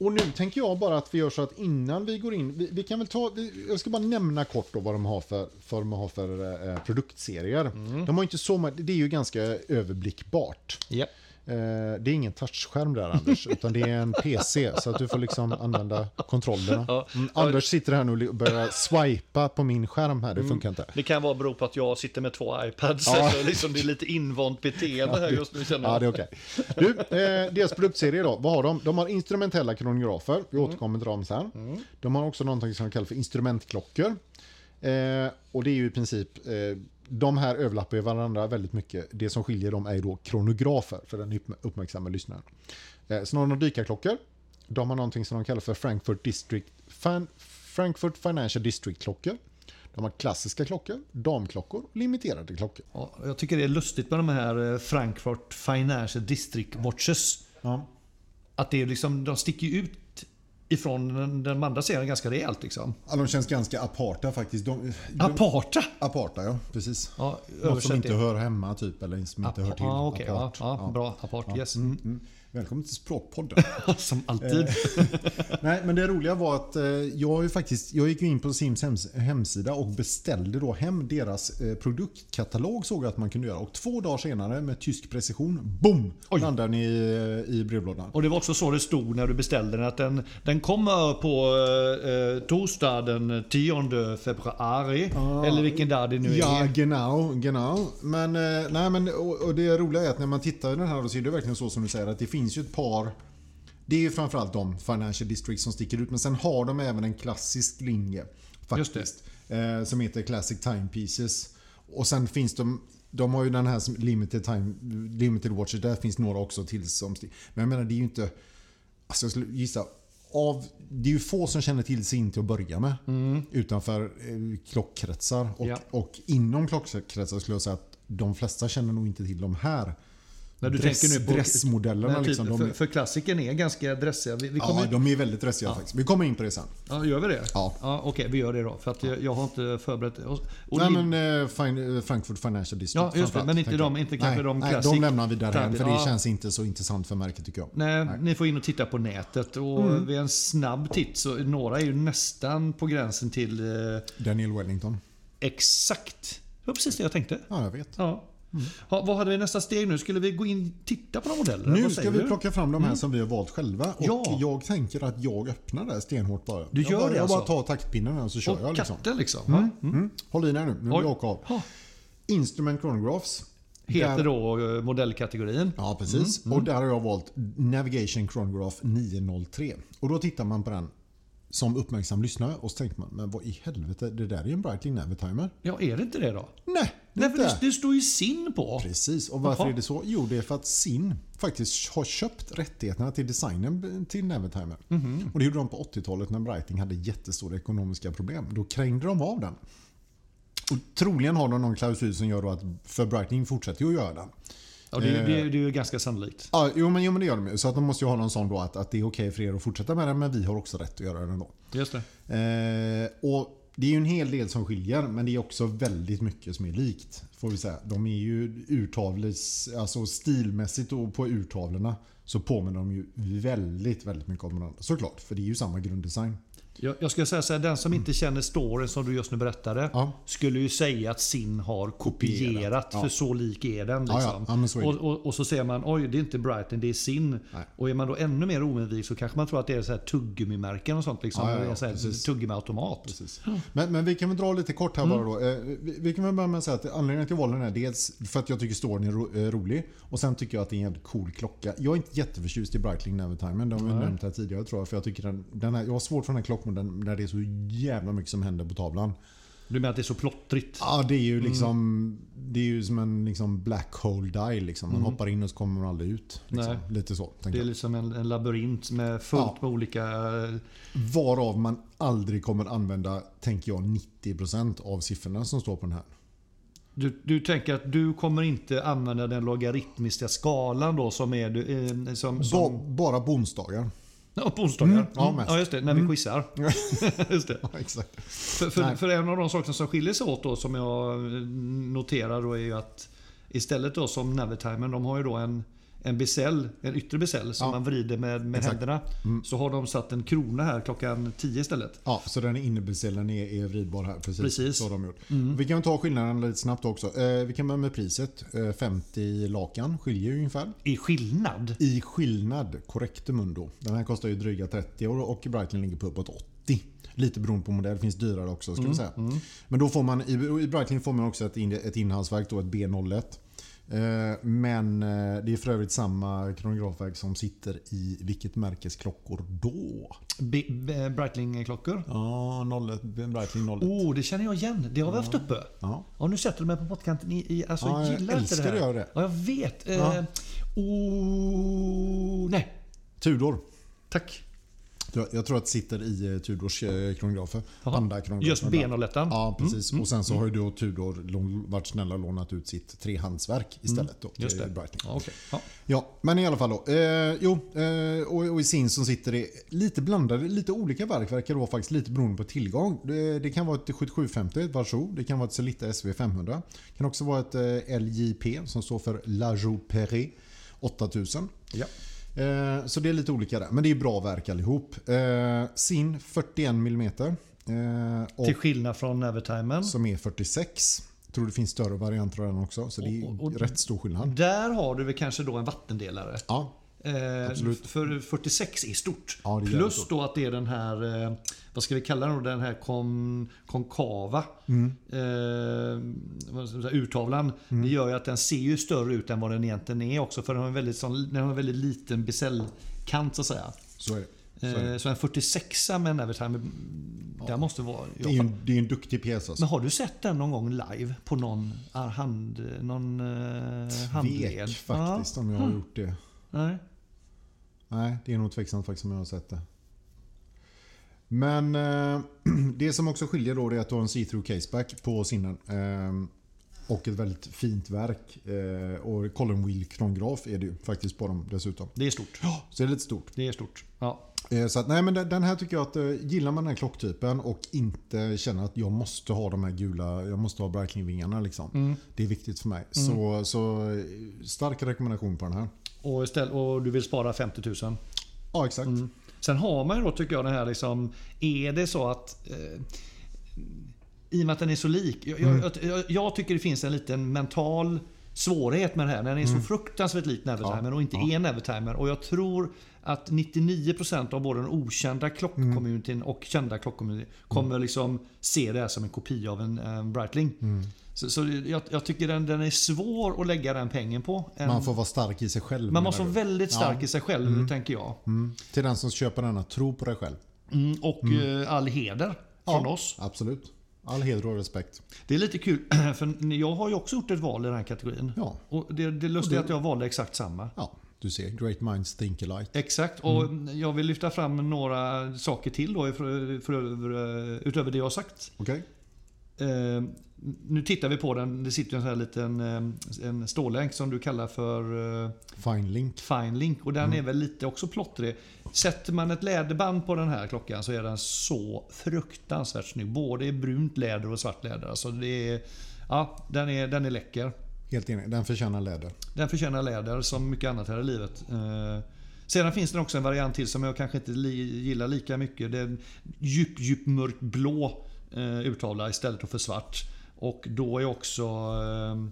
Och nu tänker jag bara att vi gör så att innan vi går in, vi, vi kan väl ta, vi, jag ska bara nämna kort då vad de har för, för, de har för eh, produktserier. Mm. De har inte så mycket, det är ju ganska överblickbart. Yep. Eh, det är ingen touchskärm där, Anders, utan det är en P C så att du får liksom använda kontrollerna. Ja. Mm. Anders sitter här nu och börjar swipa på min skärm här, det funkar inte. Det kan vara bero på att jag sitter med två iPads, ja. Så liksom det är lite invant beteende ja, här just nu. Känner jag. Ja, det är okej. Okay. Du, eh, deras produktserie då, vad har de? De har instrumentella kronografer, vi återkommer till dem sen. Mm. De har också någonting som de kallar för instrumentklockor. Eh, och det är ju i princip... Eh, de här överlappar ju varandra väldigt mycket. Det som skiljer dem är då kronografer, för den uppmärksamma lyssnaren. Så har de dykarklockor. De har någonting som de kallar för Frankfurt, District, Fan, Frankfurt Financial District-klockor. De har klassiska klockor, damklockor och limiterade klockor. Ja, jag tycker det är lustigt med de här Frankfurt Financial District-watches. Ja. Att det är liksom, de sticker ut ifrån den, den andra serien ganska rejält liksom. Ja, de känns ganska aparta faktiskt. De, de, aparta? Aparta, ja, precis. Ja, något som inte det. Hör hemma typ, eller som inte Apa- hör till. Ah, okay, apart. Ja, ja, bra. Apart, ja. Yes. Mm, mm. Välkommen till Språkpodden. Som alltid. Nej, men det roliga var att eh, jag, ju faktiskt, jag gick in på Sims hems- hemsida och beställde då hem deras eh, produktkatalog, såg jag att man kunde göra. Och två dagar senare med tysk precision, boom, landade ni i, i brevlådan. Och det var också så det stod när du beställde den, att den, den kommer på eh, torsdag den tionde februari. Ah, eller vilken dag det nu är. Ja, genau, genau. Men, eh, nej, men, och, och det roliga är att när man tittar i den här, då ser det verkligen så som du säger, att det finns ju ett par, det är ju framförallt de Financial District som sticker ut, men sen har de även en klassisk linje faktiskt, eh, som heter Classic Timepieces, och sen finns de, de har ju den här Limited Time, Limited Watches, där finns några också till som sticker, men jag menar det är ju inte, alltså jag skulle gissa av, det är ju få som känner till sig inte att börja med, mm. utanför eh, klockkretsar och, ja. Och inom klockkretsar skulle jag säga att de flesta känner nog inte till de här När du dress, tänker nu på dressmodellerna liksom, typ, de är... för, för klassiken är ganska dressiga. Vi, vi kommer... Ja, de är väldigt dressiga, ja, faktiskt. Vi kommer in på det sen. Ja, gör vi det? Ja, ja okej, okay, vi gör det då för att jag, jag har inte förberett. Och, och nej, men eh, fin, Frankfurt Financial District. Ja, just det, men inte de, inte nej, kanske de klassikerna. De lämnar vi därhen för det ja. känns inte så intressant för märket tycker jag. Nej, nej, ni får in och titta på nätet och mm. vid en snabb titt så några är ju nästan på gränsen till eh... Daniel Wellington. Exakt. Det var precis det jag tänkte. Ja, jag vet. Ja. Mm. Ha, vad hade vi nästa steg nu? Skulle vi gå in och titta på de modellerna? Nu ska vi du? plocka fram de här mm. som vi har valt själva. Och ja. jag tänker att jag öppnar det stenhårt bara. Du gör jag bara, det alltså? Jag bara tar taktpinnen och så kör och jag. Och liksom. katten liksom. Mm. Mm. Mm. Mm. Håll i nu, nu vill jag åka av. Ha. Instrument Chronographs. Heter där... då modellkategorin. Ja, precis. Mm. Mm. Och där har jag valt Navigation Chronograph nio noll tre. Och då tittar man på den som uppmärksam lyssnare och så tänkte man, men vad i helvete, det där är ju en Breitling Navitimer. Ja, är det inte det då? Nej. Nej, för det, det står ju Sinn på. Precis, och varför Aha. är det så? Jo, det är för att Sinn faktiskt har köpt rättigheterna till designen till Navitimer. Mm-hmm. Och det gjorde de på åttiotalet när Breitling hade jättestora ekonomiska problem. Då krängde de av den. Och troligen har de någon klausul som gör då att för Breitling fortsätter att göra den. Ja, det, det, det är ju ganska sannolikt. Ja, jo, men, jo, men det gör de ju. Så att de måste ju ha någon sån då att, att det är okej för er att fortsätta med den, men vi har också rätt att göra den då. Just det. Eh, och det är ju en hel del som skiljer, men det är också väldigt mycket som är likt, får vi säga. De är ju urtavlis, alltså stilmässigt och på urtavlorna så påminner de ju väldigt, väldigt mycket om varandra. Såklart, för det är ju samma grunddesign. Jag, jag skulle säga så här, den som inte känner storyn som du just nu berättade ja. skulle ju säga att Sinn har kopierat, kopierat ja. för så lik är den. Liksom. Ja, ja. Och, och, och så säger man, oj det är inte Breitling, det är Sinn. Nej. Och är man då ännu mer oinvig så kanske man tror att det är så här tuggummimärken och sånt. Liksom. Ja, ja, ja, så här, tuggummiautomat. Precis. Men, men vi kan väl dra lite kort här mm. bara då. Vi, vi kan väl börja med att säga att anledningen till valen är dels för att jag tycker storyn är ro, rolig och sen tycker jag att det är en cool klocka. Jag är inte jätteförtjust i Breitling Navitimer, de har vi nämnt här tidigare tror jag, för jag tycker den, den här, jag har svårt för den här klockan där det är så jävla mycket som händer på tavlan. Du menar att det är så plottrigt? Ja, det är ju liksom mm. det är ju som en liksom black hole dial liksom. Man mm. hoppar in och så kommer man aldrig ut liksom. Lite så. Det är jag. liksom en, en labyrint med fullt ja. med olika varav man aldrig kommer använda, tänker jag, nittio procent av siffrorna som står på den här. Du, du tänker att du kommer inte använda den logaritmiska skalan då som är eh, som, som... Ba, bara onsdagar. Ja, på onsdagar. Mm, ja, ja, just det. När mm. vi quizar. Just det. Ja, exakt. För, för, för en av de sakerna som skiljer sig åt då, som jag noterar då, är ju att istället då som Navitimer, de har ju då en, en besäll, en yttre besäll som ja. man vrider med, med händerna. Mm. Så har de satt en krona här klockan tio istället. Ja, så den innerbesällen är, är vridbar här. Precis. Precis. Så har de gjort. Mm. Vi kan ta skillnaden lite snabbt också. Eh, vi kan börja med priset. Eh, femtio lakan skiljer ungefär. I skillnad? I skillnad, korrekt mundo. Den här kostar ju dryga trettio och Breitling ligger på uppåt åttio. Lite beroende på modell, det finns dyrare också ska mm. vi säga. Mm. Men då får man, i, i Breitling får man också ett, in, ett inhalsverk, då, ett B noll ett. Men det är för övrigt samma kronografverk som sitter i vilket märkes klockor då? B- B- Breitling-klockor? Ja, noll ett, Breitling noll ett. Åh, oh, det känner jag igen. Det har vi ja. haft uppe. Ja. Ja, nu sätter du mig på pottkanten. I, alltså, ja, jag gillar inte det här. Jag det. Ja, jag vet. Ja. Eh, oh, nej. Tudor. Tack. Jag tror att det sitter i Tudors kronografer. Andra kronografer. Just B noll ett. Ja, precis. Mm, och sen så mm. har ju då Tudor varit snälla lånat ut sitt trehandsverk istället. Då, till just det. Breitling. Ja, okay. ja. ja, men i alla fall då. Eh, jo, eh, och, och i Sinn som sitter det lite blandade, lite olika verk verkar då faktiskt lite beroende på tillgång. Det, det kan vara ett sju sju fem noll, ett Varsho. Det kan vara ett Sellita S V femhundra. Det kan också vara ett eh, L J P som står för La Joupéry åtta tusen. Ja. Så det är lite olika där. Men det är bra verk allihop. Sinn fyrtioen millimeter. Till skillnad från Navitimer. Som är fyrtiosex. Jag tror det finns större varianter av den också. Så det är och, och, rätt stor skillnad. Där har du väl kanske då en vattendelare. Ja, eh, absolut. För fyrtiosex är stort. Ja, plus stort. Då att det är den här... Vad ska vi kalla den? Den här kon, konkava mm. eh, urtavlan. Mm. Det gör ju att den ser ju större ut än vad den egentligen är också. För den har en väldigt, sån, den har en väldigt liten besällkant så att säga. Så är det. Så, eh, så en fyrtiosexa med Navitimer, ja. där måste vara... Det är ju en, det är en duktig pjäs alltså. Men har du sett den någon gång live på någon hand, någon eh, handled? Tvek faktiskt ja. om jag har gjort det. Nej. Nej, det är nog tveksamt faktiskt om jag har sett det. Men eh, det som också skiljer då är att du har en see-through caseback på Sinnen. Eh, och ett väldigt fint verk. Eh, och column wheel kronograf är det ju faktiskt på dem dessutom. Det är stort. Ja, så är det lite stort. Det är stort, ja. Eh, så att, nej, men den här tycker jag att eh, gillar man den här klocktypen och inte känner att jag måste ha de här gula, jag måste ha Breitling-vingarna liksom. Mm. Det är viktigt för mig. Mm. Så, så stark rekommendation på den här. Och, istället, och du vill spara femtio tusen? Ja, exakt. Mm. Sen har man ju då tycker jag den här liksom, är det så att eh, i och med att den är så lik, jag, mm. jag, jag, jag tycker det finns en liten mental svårighet med det här, när den är mm. så fruktansvärt lik Navitimer ja. och inte ja. är Navitimer, och jag tror att nittionio procent av både den okända klockcommunityn mm. och kända klockcommunityn kommer mm. liksom se det här som en kopia av en, en Breitling. Mm. Så, så jag, jag tycker den, den är svår att lägga den pengen på. En, man får vara stark i sig själv. Man måste vara väldigt stark ja. i sig själv, mm. tänker jag. Mm. Till den som köper den att tro på dig själv. Mm. Och mm. all heder från ja, oss. Absolut. All heder och respekt. Det är lite kul, för jag har ju också gjort ett val i den här kategorin. Ja. Och det, det lustiga är att jag valde exakt samma. Ja. Du ser, great minds think alike. Exakt, och mm. jag vill lyfta fram några saker till då, för, för, utöver det jag har sagt. Okej. Okay. Eh, nu tittar vi på den, det sitter en sån här liten en stålänk som du kallar för eh, Fine Link. Fine Link, och den mm. är väl lite också plottrig. Sätter man ett läderband på den här klockan så är den så fruktansvärt snygg. Både i brunt läder och svart läder. Alltså det är, ja, den är, den är läcker. Helt enig. Den förtjänar läder. Den förtjänar läder som mycket annat här i livet. Eh, sedan finns det också en variant till som jag kanske inte li- gillar lika mycket. Det är en djup, djup mörkt blå eh, urtavla istället för svart. Och då är också eh,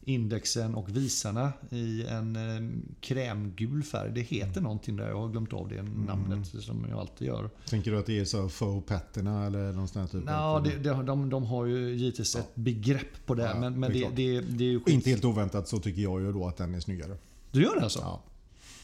indexen och visarna i en eh, krämgul färg. Det heter mm. någonting där. Jag har glömt av det namnet mm. som jag alltid gör. Tänker du att det är så faux patterna eller någon sån här typ? Ja, det, det, de, de har ju givetvis ja. ett begrepp på det här. Ja, men men det, det, det, det är ju skit. Inte helt oväntat så tycker jag ju då att den är snyggare. Du gör det alltså? Ja.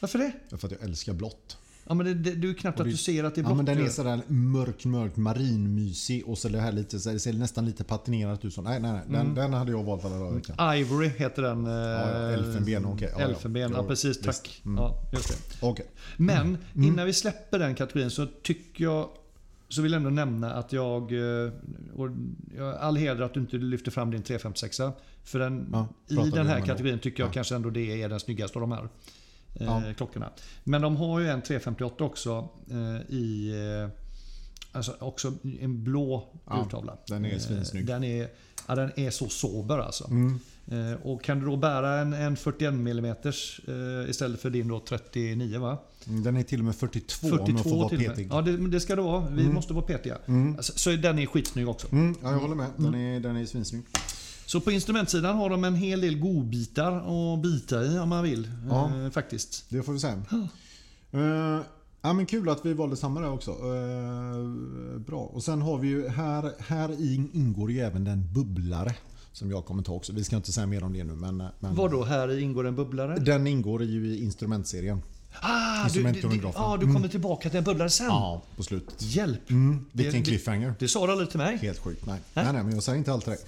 Varför det? För att jag älskar blått. Ja, men det, det, det är ju knappt att du ser att det är blått. Ja, men den är sådär mörk, mörk, marinmysig. Och så det här lite, så det ser nästan lite patinerat ut. Så, nej, nej, nej. Den, mm. den hade jag valt alla veckan. Ivory heter den. Ja, elfenben, okej. Okay. Ja, elfenben, ja, ja, precis, tack. Mm. Ja, just det. Okay. Men mm. innan vi släpper den kategorin så tycker jag, så vill jag ändå nämna att jag, och all heder att du inte lyfter fram din tre femtiosex. För den, ja, i den här kategorin tycker jag ja. kanske ändå det är den snyggaste av de här. Ja. Klockorna. Men de har ju en tre femtioåtta också eh, i alltså också en blå ja, urtavla. Den är svinsnygg. Den är ja, den är så sober alltså. Mm. Eh, och kan du då bära en, en fyrtioen millimeter eh, istället för din då trettionio, va? Den är till och med fyrtiotvå, fyrtiotvå om man får vara petig. Ja, det, det ska det vara. Vi mm. måste vara petiga. Mm. Alltså, så den är skitsnygg också. Mm, ja, jag håller med. Den mm. är den är svinsnygg. Så på instrumentsidan har de en hel del godbitar att bita i om man vill, ja, eh, faktiskt. Det får vi säga. Ja. Uh, ja, men kul att vi valde samma där också. Uh, bra. Och sen har vi ju här, här i ingår ju även den bubblare som jag kommer ta också. Vi ska inte säga mer om det nu. Men, men... Vad då här i ingår en bubblare? Den ingår ju i instrumentserien. Ah, du, du, du, ah, du kommer mm. tillbaka till en bubblare sen. Ja, på slutet. Hjälp. Mm, vilken det, cliffhanger. Det, det sa du aldrig till mig. Helt sjukt, nej. nej. Nej, nej, men jag säger inte allt det.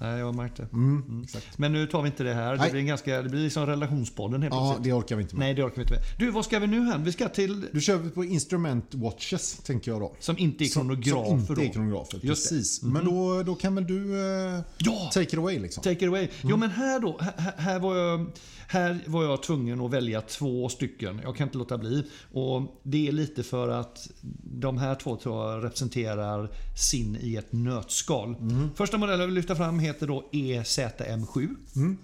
Nej, jag märkte. Mm, mm. Men nu tar vi inte det här. Det blir, en ganska, det blir liksom relationspodden helt plötsligt. Ja, det orkar vi inte med. Nej, det orkar vi inte med. Du, vad ska vi nu hän? Vi ska till... Du kör vi på instrument watches, tänker jag då. Som inte är kronografer som, som inte då. Är kronografer, precis. Mm. Men då, då kan väl du eh, ja! take it away liksom. Take it away. Mm. Jo, men här då. Här, här, var jag, här var jag tvungen att välja två stycken. Jag kan inte låta bli. Och det är lite för att de här två tror jag representerar sin i ett nötskal. Mm. Första modellen jag vill lyfta fram heter då E Z M sju mm.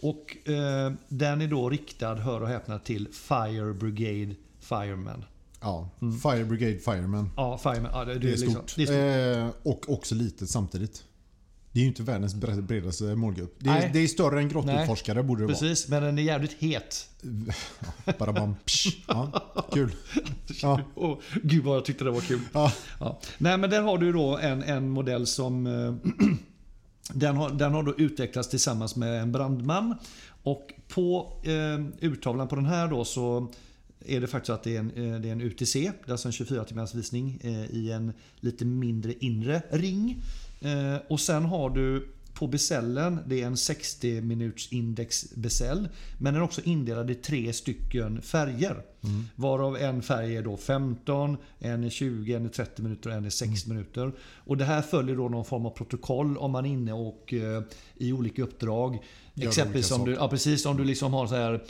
och eh, den är då riktad, hör och häpna, till Fire Brigade Firemen. Ja, mm. Fire Brigade Firemen. Ja, Firemen. Ja, det, det, det är liksom, stort. Det är stort. Eh, och också litet samtidigt. Det är ju inte världens bredaste målgrupp. Det är, det är större än grottutforskare borde det Precis, vara. Men den är jävligt het. Bara bam. Ja, kul. Ja. Oh, gud vad jag tyckte det var kul. Ja. Ja. Nej, men där har du då en, en modell som... Den har, den har då utvecklats tillsammans med en brandman, och på eh, urtavlan på den här då så är det faktiskt att det är en, eh, det är en U T C, det är alltså en tjugofyra timmars visning eh, i en lite mindre inre ring. Eh, och sen har du på besällen. Det är en sextio minuters indexbesell, men den är också indelad i tre stycken färger. Mm. Varav en färg är då femton, en är tjugo, en är trettio minuter och en är sex mm. minuter. Och det här följer då någon form av protokoll om man är inne och eh, i olika uppdrag. Gör exempelvis olika om du, ja, precis, om du liksom har så här...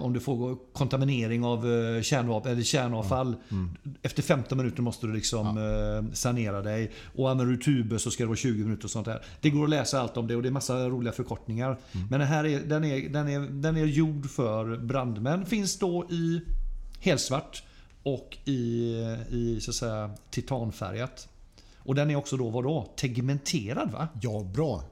Om du får kontaminering av kärnvapen eller kärnavfall mm. Mm. efter femton minuter måste du liksom ja. sanera dig, och använder du tuber så ska det vara tjugo minuter och sånt där. Det går att läsa allt om det, och det är massa roliga förkortningar. Mm. Men den här är, den är, den är, den är gjord för brandmän. Finns då i helsvart och i, i så att säga titanfärgat. Och den är också då vad då? Tegmenterad, va? Ja, bra.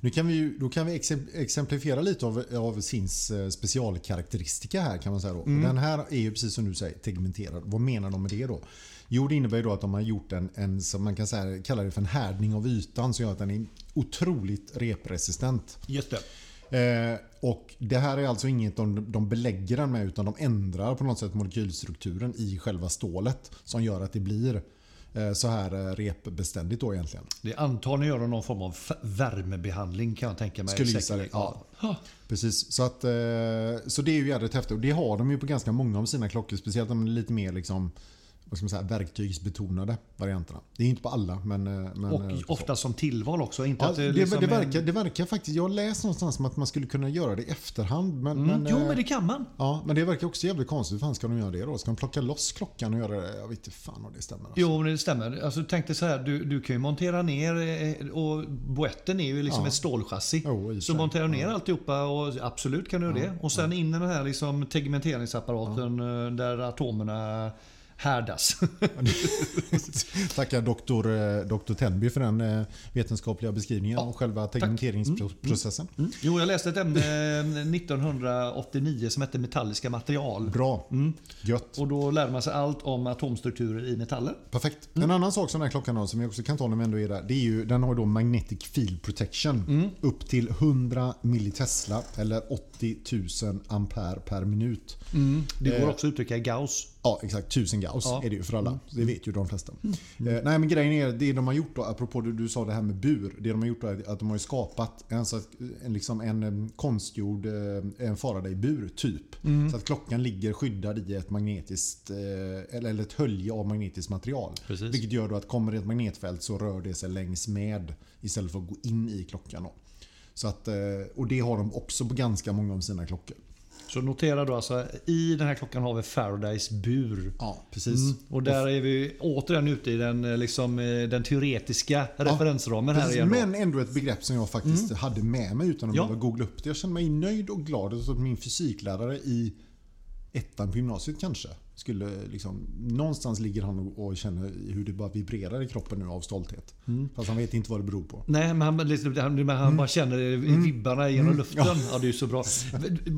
Nu kan vi ju, då kan vi exemplifiera lite av, av Sinns specialkaraktäristika här, kan man säga då. Mm. Den här är ju precis som du säger tegmenterad. Vad menar de med det då? Jo, det innebär ju då att de har gjort en, en som man kan säga, kalla det för en härdning av ytan, så gör att den är otroligt represistent. Just det. Eh, och det här är alltså inget de, de belägger den med, utan de ändrar på något sätt molekylstrukturen i själva stålet som gör att det blir så här repbeständigt då egentligen. Det är antagligen gör någon form av värmebehandling, kan jag tänka mig. Skulle gissa det, ja. Ja. Precis, så, att, så det är ju jävligt häftigt. Och det har de ju på ganska många av sina klockor. Speciellt de lite mer liksom, vad ska man säga, verktygsbetonade varianterna. Det är inte på alla. Men, men, och ofta som tillval också. Inte ja, att det, liksom det, det, verkar, det verkar faktiskt, jag läste någonstans som att man skulle kunna göra det i efterhand. Men, mm. men, jo, men det kan man. Ja, men det verkar också jävligt konstigt. Fan, ska de göra det då? Ska de plocka loss klockan och göra det? Jag vet inte fan om det stämmer. Alltså. Jo, men det stämmer. Alltså, tänk dig så här, du, du kan ju montera ner, och boetten är ju liksom ja. ett stålchassi. Oh, så montera ner ja. alltihopa, och absolut kan du ja. det. Och sen ja. in i den här liksom, tegmenteringsapparaten ja. där atomerna... härdas. Tackar doktor, doktor Tenby för den vetenskapliga beskrivningen av ja, själva tegmenteringsprocessen. Mm, mm. Jo, jag läste ett ämne nittonhundraåttionio som hette metalliska material. Bra, mm. gött. Och då lär man sig allt om atomstrukturer i metaller. Perfekt. Mm. En annan sak som den här klockan har, som jag också kan ta när ändå är där, det är ju, den har då magnetic field protection mm. upp till hundra millitesla eller åttio tusen ampere per minut. Mm. Det går också att uttrycka i Gauss. Ja, exakt. Tusen Gauss ja. är det ju för alla. Det vet ju de flesta. Mm. Eh, nej, men grejen är, det de har gjort då, apropå det du sa det här med bur, det de har gjort är att de har ju skapat en, så att, en, liksom en konstgjord en Faraday-bur typ. Mm. Så att klockan ligger skyddad i ett magnetiskt, eh, eller ett hölje av magnetiskt material. Precis. Vilket gör då att kommer det ett magnetfält så rör det sig längs med istället för att gå in i klockan. Då. Så att, eh, och det har de också på ganska många av sina klockor. Så notera då alltså, i den här klockan har vi Faradays bur. Ja, precis. Mm. Och där är vi återigen ute i den, liksom, den teoretiska ja, referensramen här igen. Men ändå ett begrepp som jag faktiskt mm. hade med mig utan att ja. behöva googla upp det. Jag känner mig nöjd och glad att min fysiklärare i ettan på gymnasiet kanske skulle liksom, någonstans ligger han och känner hur det bara vibrerar i kroppen nu av stolthet. Mm. Fast han vet inte vad det beror på. Nej, men han, men han mm. bara känner vibbarna mm. genom luften. Ja. Ja, det är ju så bra.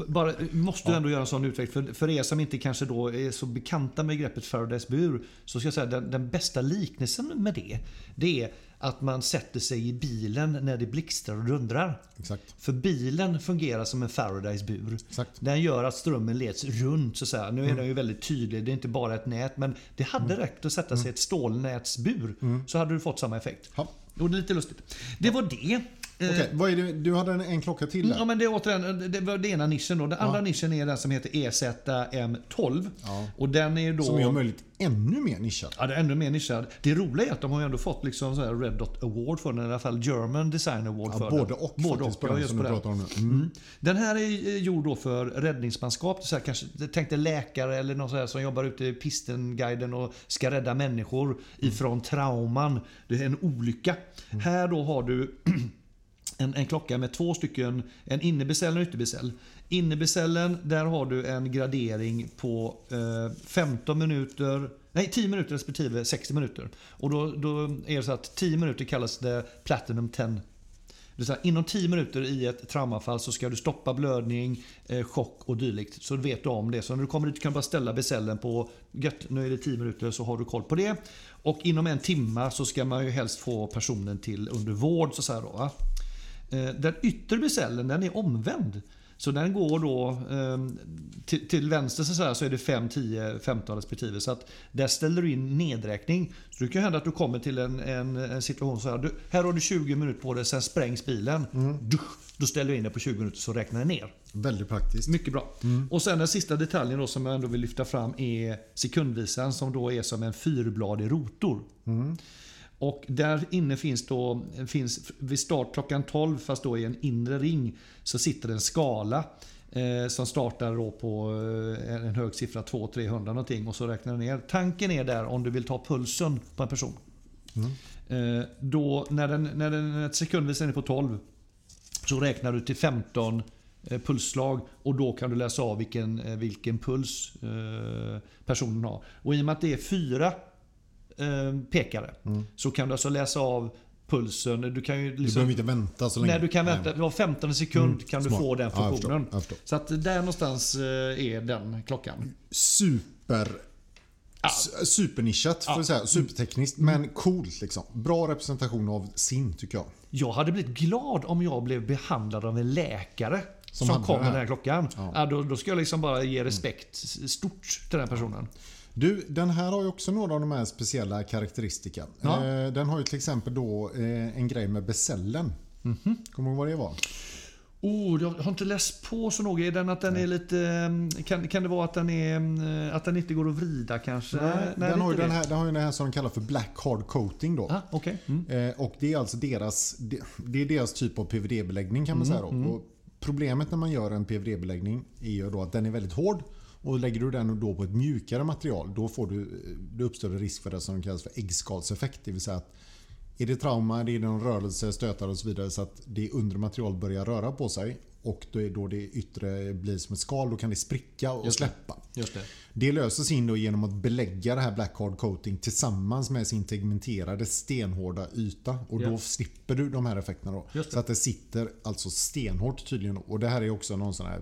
Bara, måste du ja. ändå göra en sån utveckling? För, för er som inte kanske då är så bekanta med greppet Faradays bur, så ska jag säga att den, den bästa liknelsen med det, det är att man sätter sig i bilen när det blixtrar och rundrar. Exakt. För bilen fungerar som en Faradays bur. Exakt. Den gör att strömmen leds runt. Så så här. Nu är mm. den ju väldigt tydlig. Det är inte bara ett nät, men det hade mm. räckt att sätta sig i ett stålnätsbur. Mm. Så hade du fått samma effekt. Ja. Och det är lite lustigt. Det var det. Okej, vad är det? Du hade en, en klocka till där. Ja, men det är återigen, det var den ena nischen då. Den andra ja. nischen är den som heter E Z M tolv. Ja. Och den är ju då... Som är möjligt ännu mer nischad. Ja, det är ännu mer nischad. Det roliga är att de har ju ändå fått liksom så här Red Dot Award för den, i alla fall German Design Award ja, för både den. Och, både och, både och, som du pratar om nu. Mm. Mm. Den här är gjord då för räddningsmanskap. Så här, kanske, tänkte läkare eller någon så här som jobbar ute i pistenguiden och ska rädda människor mm. ifrån trauman. Det är en olycka. Mm. Här då har du... En, en klocka med två stycken, en innebesäll och en ytterbesell. Innebesällen, där har du en gradering på eh, femton minuter, nej tio minuter respektive sextio minuter. Och då, då är det så att tio minuter kallas det Platinum tio. Det är så här, inom tio minuter i ett traumafall så ska du stoppa blödning, eh, chock och dylikt. Så vet du om det. Så när du kommer dit kan du bara ställa besällen på gött, nu är det tio minuter, så har du koll på det. Och inom en timme så ska man ju helst få personen till under vård så, så här då, va? Den yttre besällen, den är omvänd. Så den går då eh, till, till vänster så, här, så är det fem, tio, femton respektive. Så att där ställer du in nedräkning. Så det kan hända att du kommer till en, en, en situation så här. Du, här har du tjugo minuter på dig, sen sprängs bilen. Mm. Du, då ställer du in det på tjugo minuter så räknar den ner. Väldigt praktiskt. Mycket bra. Mm. Och sen den sista detaljen då som jag ändå vill lyfta fram är sekundvisaren som då är som en fyrbladig rotor. Mm. Och där inne finns då, finns vid start klockan tolv, fast då i en inre ring, så sitter en skala eh, som startar då på eh, en hög siffra, två till trehundra någonting, och så räknar den ner. Tanken är där om du vill ta pulsen på en person. Mm. Eh, då när den, när den ett sekundvis är på tolv så räknar du till femton eh, pulsslag, och då kan du läsa av vilken, eh, vilken puls eh, personen har. Och i och med att det är fyra pekare. Mm. Så kan du alltså läsa av pulsen. Du kan ju liksom, du behöver inte vänta så länge. Nej, du kan vänta. Det var femton sekund mm, kan smart. Du få den funktionen. Ja, så att där någonstans är den klockan. Super ja. Supernischat för ja. Så här, supertekniskt mm. men coolt liksom. Bra representation av sin tycker jag. Jag hade blivit glad om jag blev behandlad av en läkare som, som kom med den här klockan. Ja. Ja, då, då ska jag liksom bara ge respekt mm. stort till den här personen. Du, den här har ju också några av de här speciella karaktäristika. Ja. Den har ju till exempel då en grej med besällen. Mm-hmm. Kommer du ihåg vad det var? Oh, jag har inte läst på så något. Är den att den Nej. Är lite... Kan, kan det vara att den, är, att den inte går att vrida kanske? Nej, Nej den, har den, här, den har ju den här som de kallar för black hard coating då. Ah, okay. mm. Och det är alltså deras, det är deras typ av P V D-beläggning kan man mm, säga då. Mm. Och problemet när man gör en P V D-beläggning är ju då att den är väldigt hård. Och lägger du den då på ett mjukare material, då får du, det uppstår risk för det som kallas för äggskalseffekt. Det vill säga att är det trauma, det är någon rörelse, stötar och så vidare, så att det undre material börjar röra på sig och då, är då det yttre blir som ett skal, då kan det spricka och just släppa. Just det. Det löses in då genom att belägga det här black hard coating tillsammans med sin tegmenterade stenhårda yta, och yes. då slipper du de här effekterna då. Så att det sitter alltså stenhårt tydligen, och det här är också någon sån här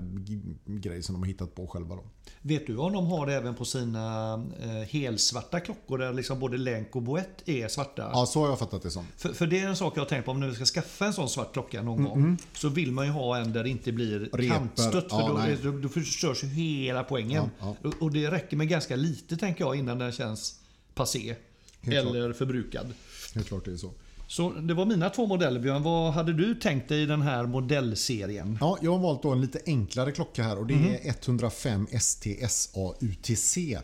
grej som de har hittat på själva då. Vet du om de har det även på sina eh, helsvarta klockor där liksom både länk och boett är svarta? Ja, så har jag fattat det som. För, för det är en sak jag har tänkt på, om nu ska skaffa en sån svart klocka någon mm-hmm. gång, så vill man ju ha en där det inte blir kantstött, ja, för då, nej. då, då förstörs ju hela poängen. Ja, ja. Och, och det räcker med ganska lite tänker jag innan den känns passé helt eller klart. Förbrukad. Helt klart det är så. Så det var mina två modeller, Björn. Vad hade du tänkt dig i den här modellserien? Ja, jag har valt då en lite enklare klocka här, och det mm. är etthundrafem S T S A U T C.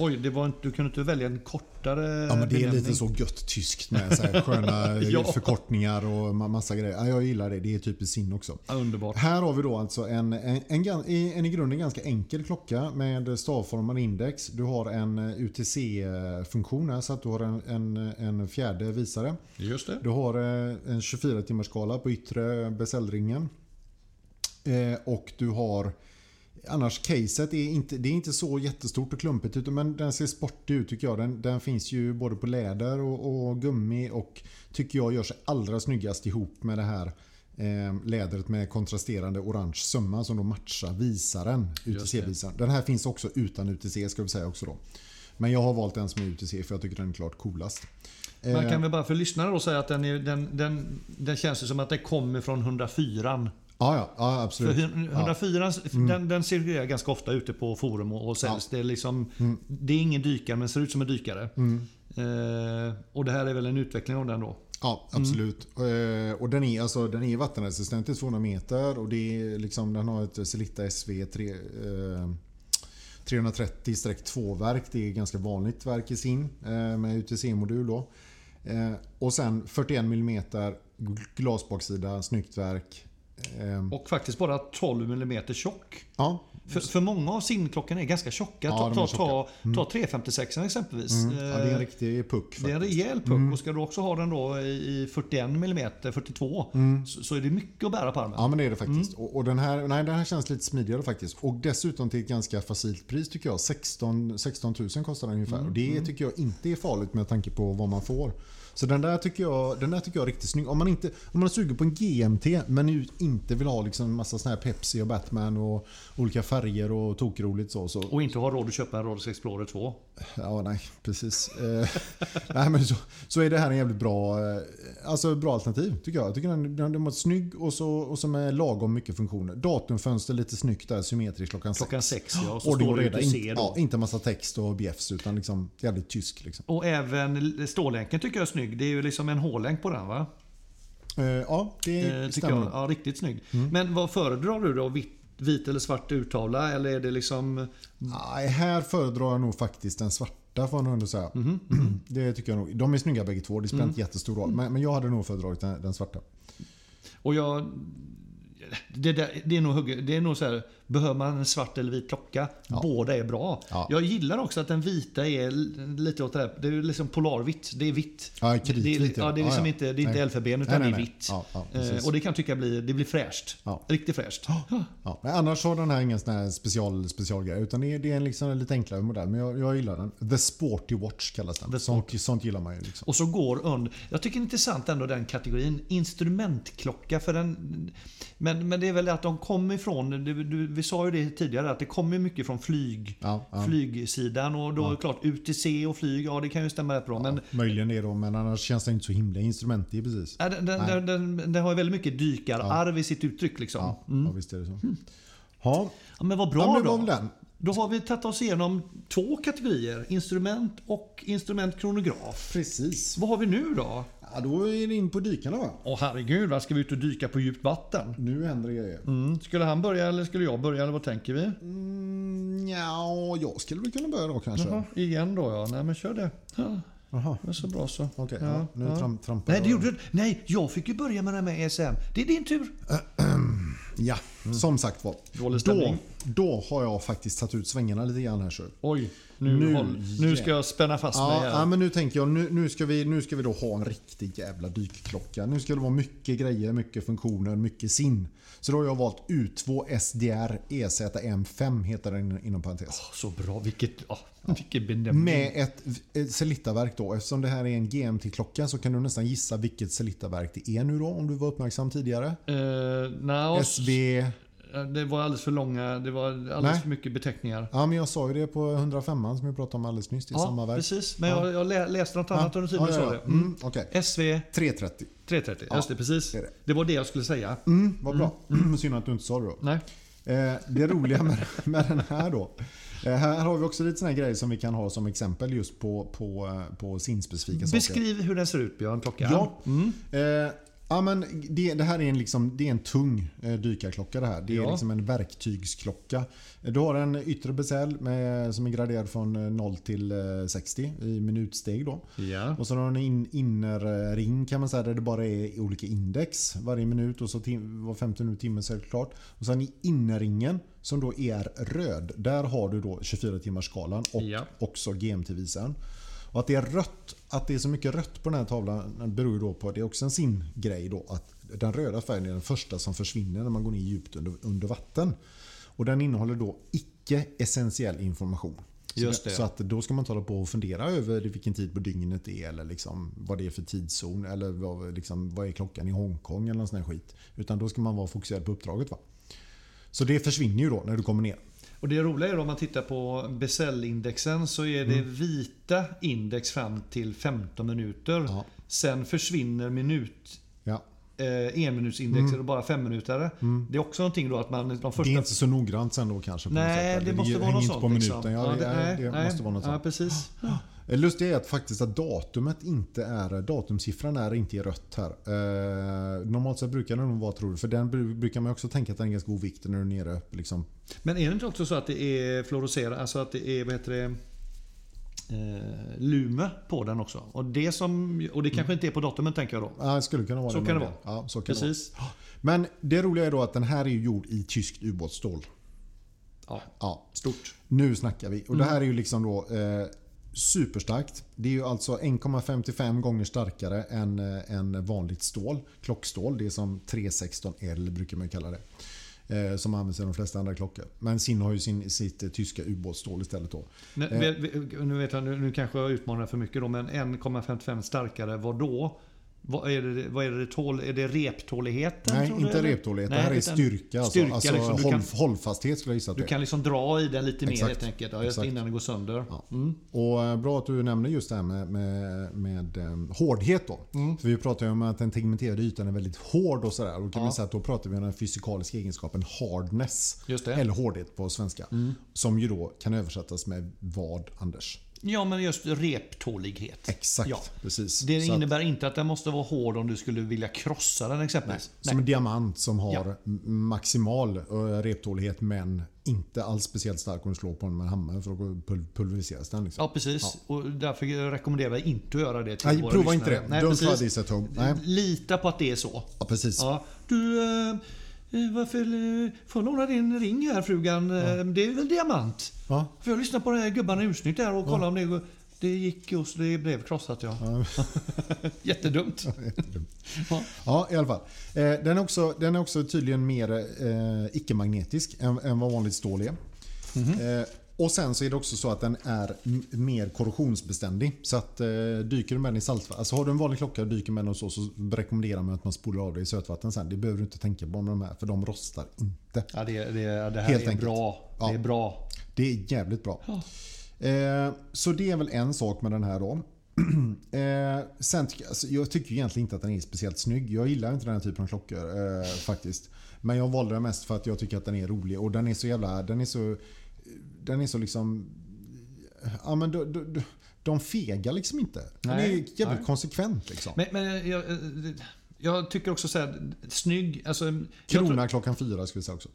Oj, det var inte, du kunde inte välja en kortare. Ja, men det är lite så gött tyskt med så här sköna ja. Förkortningar och massa grejer. Ja, jag gillar det, det är typiskt sin också. Ja, underbart. Här har vi då alltså en, en, en, en, en i grunden ganska enkel klocka med stavformad index. Du har en U T C-funktion här, så att du har en, en, en fjärde visare. Just det. Du har en tjugofyra timmars skala på yttre besällringen. Eh, och du har... Annars caset är inte, det är inte så jättestort och klumpigt ut, men den ser sportig ut tycker jag. Den, den finns ju både på läder och, och gummi, och tycker jag gör sig allra snyggast ihop med det här eh, lädret med kontrasterande orange sömmar som då matchar visaren, U T C-visaren. Den här finns också utan U T C ska vi säga också då. Men jag har valt den som är U T C för jag tycker den är klart coolast. Man kan väl bara för lyssnare då säga att den, är, den, den, den känns ju som att den kommer från hundrafyran. Ja, ja, ja, absolut. För hundrafyra, ja. den, den cirkulerar ganska ofta ute på forum och, och säljs. Ja. Det, är liksom, mm. det är ingen dykare, men ser ut som en dykare. Mm. Eh, och det här är väl en utveckling av den då? Ja, absolut. Mm. Eh, och den är, alltså, den är vattenresistent i tvåhundra meter, och det är liksom, den har ett Selitta S V tre, eh, trehundratrettio två-verk. Det är ganska vanligt verk i sin eh, med U T C-modul då. Eh, och sen fyrtioen millimeter glasbaksida, snyggt verk. Och faktiskt bara tolv millimeter tjock. Ja. För, för många av simklockorna är ganska tjocka. Ja, ta, ta, ta, mm. ta tre femtiosex exempelvis. Mm. Ja, det är en riktig puck. Faktiskt. Det är en rejäl puck. Mm. Och ska du också ha den då i fyrtioen millimeter, fyrtiotvå mm. så, så är det mycket att bära på armen. Ja, men det är det faktiskt. Mm. Och, och den, här, nej, den här känns lite smidigare faktiskt. Och dessutom till ett ganska facilt pris tycker jag. sexton tusen kostar den ungefär. Mm. Och det mm. tycker jag inte är farligt med tanke på vad man får. Så den där tycker jag, den där tycker jag är riktigt snygg. Om man inte om man suger på en G M T men nu inte vill ha liksom en massa sån här Pepsi och Batman och olika färger och tokroligt så, så och inte har råd att köpa en Rolex Explorer två. Ja, nej, precis. Eh, nej, men så, så är det här en jävligt bra, alltså bra alternativ tycker jag. Jag tycker den, den, den är snygg och så, och så med lagom mycket funktioner. Datumfönster lite snyggt där, symmetriskt klockan sex. Klockan sex, ja. Och så och står det reda, inte, ja, inte en massa text och bjäfs utan liksom jävligt tysk. Liksom. Och även stålänken tycker jag är snygg. Det är ju liksom en hålänk på den, va? Eh, ja, det eh, tycker jag. Ja, riktigt snygg. Mm. Men vad föredrar du då? Vitt? Vit eller svart urtavla, eller är det liksom... Nej, här föredrar jag nog faktiskt den svarta, får jag nog ändå säga. Mm-hmm. Mm-hmm. Det tycker jag nog. De är snygga bägge två, det spelar inte mm. jättestor roll. Men, men jag hade nog föredragit den, den svarta. Och jag... Det, där, det är nog, det är nog så här, behöver man en svart eller vit klocka? Ja. Båda är bra. Ja. Jag gillar också att den vita är lite åt det här. Det är liksom polarvitt. Det är vitt. Ja, krit, det är, lite. Ja, det är liksom ja, inte, det är inte elfenben utan nej, nej, det är vitt. Ja, ja, eh, och det kan tycka bli, det blir fräscht. Ja. Riktigt fräscht. Ja. Ja. Men annars har den här ingen sån här special, specialgrej utan det är, det är en liksom en lite enklare modell. Men jag, jag gillar den. The Sporty Watch kallas den. Sånt, sånt gillar man ju. Liksom. Och så går under. Jag tycker det är intressant ändå den kategorin. Instrumentklocka för den... Men, men det är väl att de kommer ifrån, du, du, vi sa ju det tidigare, att det kommer mycket från flyg, ja, ja. flygsidan och då ja. är det klart U T C och flyg, ja det kan ju stämma rätt bra. Ja, men, möjligen är det då, men annars känns det inte så himla instrumentig precis. Den, den, den, den, den har ju väldigt mycket dykararv ja. i sitt uttryck liksom. Ja, mm. ja visst är det så. Mm. Ja. ja men vad bra ja, men då. Den. Då har vi tagit oss igenom två kategorier, instrument och instrumentkronograf. Precis. Vad har vi nu då? Ja, då är det in på dykarna va? Åh herregud, vad ska vi ut och dyka på djupt vatten? Nu händer det grejer. Mm. Skulle han börja eller skulle jag börja eller vad tänker vi? Mm, ja, jag skulle väl kunna börja då kanske. Jaha, igen då ja, nej men kör det. Ja. Aha. Det är så bra så. Okej, okay, ja, ja, nu ja. Tramp, trampar nej, det gjorde, nej, jag fick ju börja med den med E S M. Det är din tur. Ja, mm. som sagt var. Då, då har jag faktiskt tagit ut svängarna lite grann här. Så. Oj, nu, nu, håll, nu ska jag spänna fast ja, mig. Ja, men nu tänker jag, nu, nu, ska vi, nu ska vi då ha en riktig jävla dykklocka. Nu ska det vara mycket grejer, mycket funktioner, mycket sinn. Så då har jag valt U två S D R E Z M fem heter den inom parentes. Oh, så bra, vilket, oh, ja. vilket benämning. Med ett, ett Selitta-verk då. Eftersom det här är en G M T-klocka så kan du nästan gissa vilket Selitta-verk det är nu då, om du var uppmärksam tidigare. Uh, no. S V... Det var alldeles för långa, det var alldeles Nej. för mycket beteckningar. Ja, men jag sa ju det på hundrafemman som vi pratade om alldeles nyss i ja, samma verk. precis. Men ja. jag, jag läste något annat ja. under tiden ja, ja, ja. sa det. Mm. Mm, okay. S V tre trettio tre trettio, ja, just det, precis. Det, det. det var det jag skulle säga. Mm, vad bra. Mm. Mm. Synd att du inte sa det då. Nej. Eh, det roliga med, med den här då. Eh, här har vi också lite såna här grejer som vi kan ha som exempel just på, på, på sinnspecifika saker. Beskriv hur den ser ut, Björn, klockan. Ja, mm. eh, Ja, men det, det här är en, liksom, det är en tung eh, dykarklocka det här. Det ja. är liksom en verktygsklocka. Du har en yttre bezel med, som är graderad från noll till sextio i minutsteg. Då. Ja. Och så har du en in, innerring kan man säga där det bara är olika index varje minut och så tim- var femton minut timme så är det klart. Och sen i innerringen som då är röd, där har du då tjugofyra timmarsskalan och ja. också G M T-visaren. Och att det är rött, att det är så mycket rött på den här tavlan beror då på, det är också en sin grej då, att den röda färgen är den första som försvinner när man går ner djupt under, under vatten. Och den innehåller då icke-essentiell information. Just det. Så att då ska man tala på och fundera över vilken tid på dygnet det är eller liksom vad det är för tidszon eller vad, liksom, vad är klockan i Hongkong eller någon sån här skit. Utan då ska man vara fokuserad på uppdraget va. Så det försvinner ju då när du kommer ner. Och det roliga är då om man tittar på bezelindexen så är det mm. vita index fram till femton minuter. Ja. Sen försvinner minut ja. eh, enminutsindexer mm. och bara femminutare. Mm. Det är också någonting då att man... De första... Det är inte så noggrant sen då kanske. På nej, sätt, det måste det vara något sånt. Liksom. Ja, ja, det, är, det nej, måste nej, vara något ja, precis. Ja. Lustigt är att faktiskt att datumet inte är, datumsiffran är inte i rött här. Eh, normalt så brukar den vara, tror du, för den brukar man också tänka att den är ganska god vikt när du är nere. Liksom. Men är det inte också så att det är fluorescerat, alltså att det är, vad heter det, eh, lume på den också? Och det, som, och det kanske mm. inte är på datumet tänker jag då. Ja, det skulle kunna vara så det. Kan det vara. Ja, så kan Precis. det vara. Men det roliga är då att den här är gjord i tyskt ubåtsstål. Ja, ja. Stort. Nu snackar vi. Och mm. det här är ju liksom då... Eh, superstarkt. Det är ju alltså en komma femtiofem gånger starkare än, äh, än vanligt stål. Klockstål, det är som tre sexton L brukar man kalla det. Eh, som används i de flesta andra klockor. Men Sinn har ju sin, sitt eh, tyska ubåtsstål istället då. Nej, eh, vi, vi, nu vet jag, nu, nu kanske jag utmanar för mycket då, men en komma femtiofem starkare, vad då? Vad är det, vad är det, tål, är det reptåligheten? Nej, tror inte reptålighet. Det här är styrka. styrka alltså, liksom, alltså, håll, kan, hållfasthet skulle jag gissa. Du kan liksom dra i den lite exakt, mer helt enkelt. Ja, just innan det går sönder. Ja. Mm. Och bra att du nämner just det här med, med, med um, hårdhet då. Mm. För vi pratar ju om att den tegmenterade ytan är väldigt hård och sådär. Och kan ja. man säga att då pratar vi om den fysikaliska egenskapen hardness. Just det. Eller hårdhet på svenska. Mm. Som ju då kan översättas med vad, Anders? Ja, men just reptålighet. Exakt, ja. Precis. Det så innebär att, inte att den måste vara hård om du skulle vilja krossa den exempelvis. Nej, som nej. en diamant som har ja. maximal reptålighet men inte alls speciellt stark om du slår på den med en hammare för att pulveriseras den. Liksom. Ja, precis. Ja. Och därför rekommenderar jag inte att göra det till nej, våra prova lyssnare. Inte det. Nej, prova inte det. Don't nej. Lita på att det är så. Ja, precis. Ja. Du... Äh... Varför får jag låna din ring här, frugan? Ja. Det är väl diamant? Ja. För jag lyssnar på den här gubbarna i usnytt där och kollar ja. om det går. Det gick ju så det blev krossat, ja. ja. Jättedumt. Ja, jättedumt. ja. ja, i alla fall. Den är också, den är också tydligen mer eh, icke-magnetisk än, än vad vanligt stål är. Mm-hmm. Eh, och sen så är det också så att den är m- mer korrosionsbeständig. Så att eh, dyker du med den i saltvatten, alltså har du en vanlig klocka och dyker med den och så, så rekommenderar man att man spolar av det i sötvatten sen. Det behöver du inte tänka på med de här, för de rostar inte. Ja, det, det, det här Helt är enkelt. bra. Det ja. är bra. Det är jävligt bra. Ja. Eh, så det är väl en sak med den här då. eh, sen, alltså, jag tycker egentligen inte att den är speciellt snygg. Jag gillar inte den här typen av klockor eh, faktiskt. Men jag valde den mest för att jag tycker att den är rolig. Och den är så jävla... Den är så... Den är så liksom... Ja, men de, de, de fegar liksom inte. Den nej, är jävligt nej. konsekvent liksom. Men, men jag, jag tycker också så här... Snygg... Alltså, Krona tror, klockan fyra skulle jag säga också.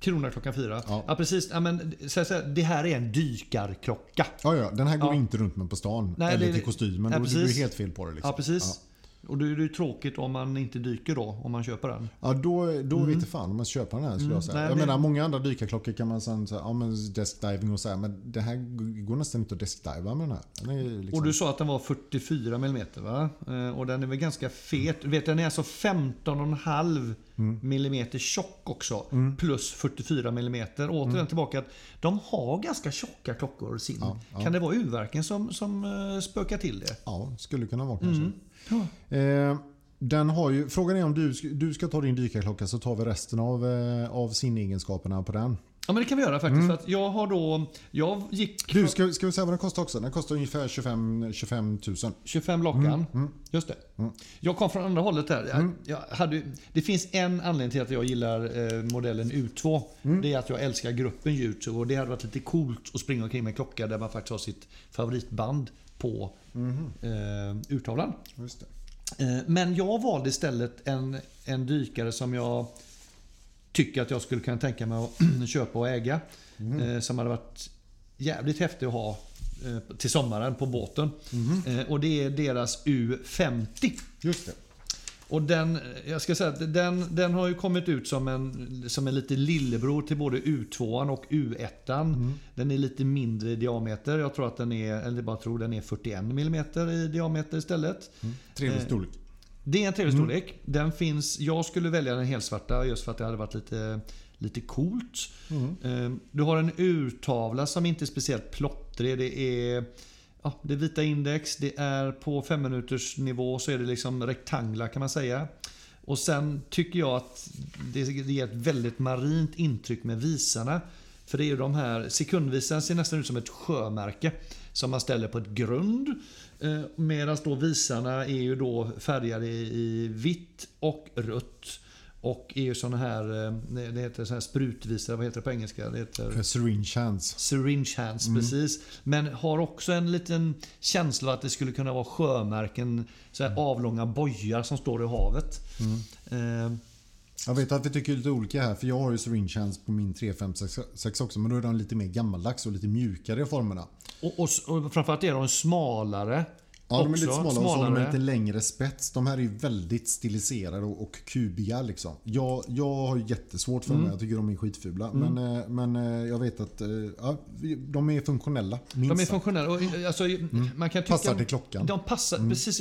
Krona klockan fyra. Ja, ja precis. Ja, men, så här, så här, det här är en dykarklocka. Ja, ja. Den här går ja. inte runt med på stan. Nej, eller det, till kostymen. Ja, då blir du helt fel på det liksom. Ja, precis. Ja. Och då är det ju tråkigt om man inte dyker då, om man köper den. Ja, då, då mm. vet inte fan om man köper den här, skulle mm, jag säga. Nej, jag det... menar, många andra dykarklockor kan man säga, ja men deskdiving och så här, men det här går nästan inte att deskdiva med den här. Den är liksom... Och du sa att den var fyrtiofyra millimeter, va? Och den är väl ganska fet. Mm. Vet, den är alltså femton komma fem millimeter tjock också, mm. plus fyrtiofyra millimeter. Återigen mm. tillbaka att de har ganska tjocka klockor sin. Ja, ja. Kan det vara urverken som, som spökar till det? Ja, skulle kunna vara kanske. Mm. Ja. Eh, den har ju, frågan är om du, du ska ta din dykarklocka så tar vi resten av, eh, av sinnegenskaperna på den. Ja, men det kan vi göra faktiskt. Mm. För att jag har då... Jag gick... Du, ska, ska vi säga vad den kostar också? Den kostar ungefär tjugofem tusen. tjugofem lockan, mm. Mm. just det. Mm. Jag kom från andra hållet här. Mm. Jag, jag hade, det finns en anledning till att jag gillar eh, modellen U två. Mm. Det är att jag älskar gruppen U två. Och det hade varit lite coolt att springa omkring med en klocka där man faktiskt har sitt favoritband på mm. eh, urtavlan. Just det. Eh, men jag valde istället en, en dykare som jag... tycker att jag skulle kunna tänka mig att köpa och äga. Mm. Eh, som hade varit jävligt häftigt att ha eh, till sommaren på båten. Mm. Eh, och det är deras U femtio. Just det. Och den, jag ska säga att den, den har ju kommit ut som en, som en lite lillebror till både U tvåan och U ettan. Mm. Den är lite mindre i diameter. Jag tror att den är, eller bara tror den är fyrtioen millimeter i diameter istället. Mm. Trevlig storlek. Eh, Det är en trevlig storlek. Mm. Den finns, jag skulle välja den helsvarta just för att det hade varit lite, lite coolt. Mm. Du har en urtavla som inte är speciellt plottrig. Det är, ja, det är vita index. Det är på fem minuters nivå så är det liksom rektanglar kan man säga. Och sen tycker jag att det ger ett väldigt marint intryck med visarna. För det är ju de här, sekundvisaren ser nästan ut som ett sjömärke som man ställer på ett grund. Medan då visarna är ju då färgade i vitt och rött och är ju såna här, det heter så här sprutvisare, vad heter det på engelska? Det heter syringe hands. Syringe hands, mm. precis. Men har också en liten känsla att det skulle kunna vara sjömärken, så här mm. avlånga bojar som står i havet. Mm. Eh, Jag vet att vi tycker lite olika här, för jag har ju syringe hands på min tre fem sex också, men då är de lite mer gammaldags och lite mjukare i formerna. Och, och, och framförallt är de smalare. Ja, de är lite smalare, smalare. Och så har de inte längre spets. De här är ju väldigt stiliserade och, och kubiga liksom. Jag, jag har jättesvårt för dem, mm. jag tycker de är skitfula. Mm. Men, men jag vet att ja, de är funktionella. Minst de är funktionella. Och, alltså, mm. man kan tycka, passar till klockan. De passar, mm. precis,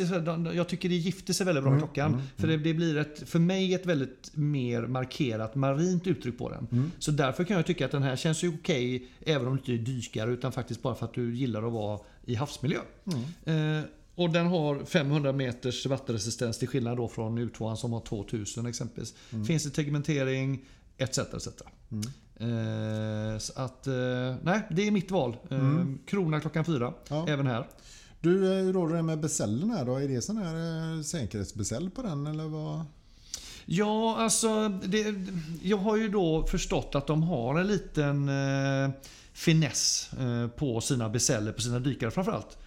jag tycker det gifter sig väldigt bra med mm. klockan. Mm. För det, det blir ett, för mig ett väldigt mer markerat marint uttryck på den. Mm. Så därför kan jag tycka att den här känns ju okej även om du inte dykar utan faktiskt bara för att du gillar att vara i havsmiljö. Mm. Eh, Och den har femhundra meters vattenresistens till skillnad då från U tvåan som har tvåtusen exempelvis. Mm. Finns det tegmentering etc. etc. Mm. Eh, så att eh, nej, det är mitt val. Eh, mm. Krona klockan fyra, ja. Även här. Du, hur råder det med besällen här då? Är det sån här säkerhetsbesäll på den eller vad? Ja, alltså det, jag har ju då förstått att de har en liten eh, finess eh, på sina besäller, på sina dykare framförallt.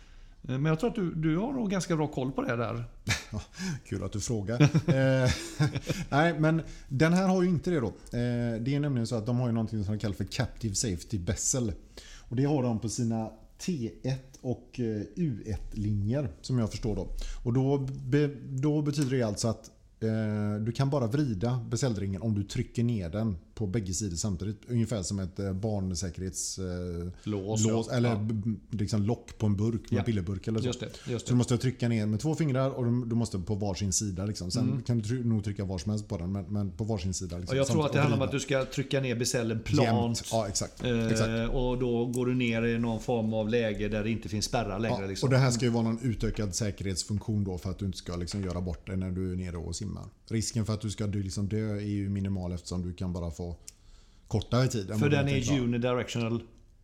Men jag tror att du, du har nog ganska bra koll på det där. Kul att du frågar. eh, nej, men den här har ju inte det då. Eh, det är nämligen så att de har ju någonting som de kallar för Captive Safety Bezel. Och det har de på sina T ett och U ett-linjer som jag förstår då. Och då, be, då betyder det alltså att eh, du kan bara vrida bezelringen om du trycker ner den på bägge sidor samtidigt. Ungefär som ett barnsäkerhetslås eh, ja. Eller ja. Liksom lock på en burk, ja. En pillerburk eller så. Just det, just det. Så du måste trycka ner med två fingrar och du, du måste på varsin sida. Liksom. Sen mm. kan du nog trycka var som helst på den, men, men på varsin sida. Liksom, och jag tror att det handlar om att du ska trycka ner besällen plant. Ja, exakt. Eh, exakt. Och då går du ner i någon form av läge där det inte finns spärrar längre. Ja, liksom. Och det här ska ju vara någon utökad säkerhetsfunktion då för att du inte ska liksom göra bort det när du är nere och simmar. Risken för att du ska dö, liksom dö är ju minimal eftersom du kan bara få kortare tid. För den är unidirectional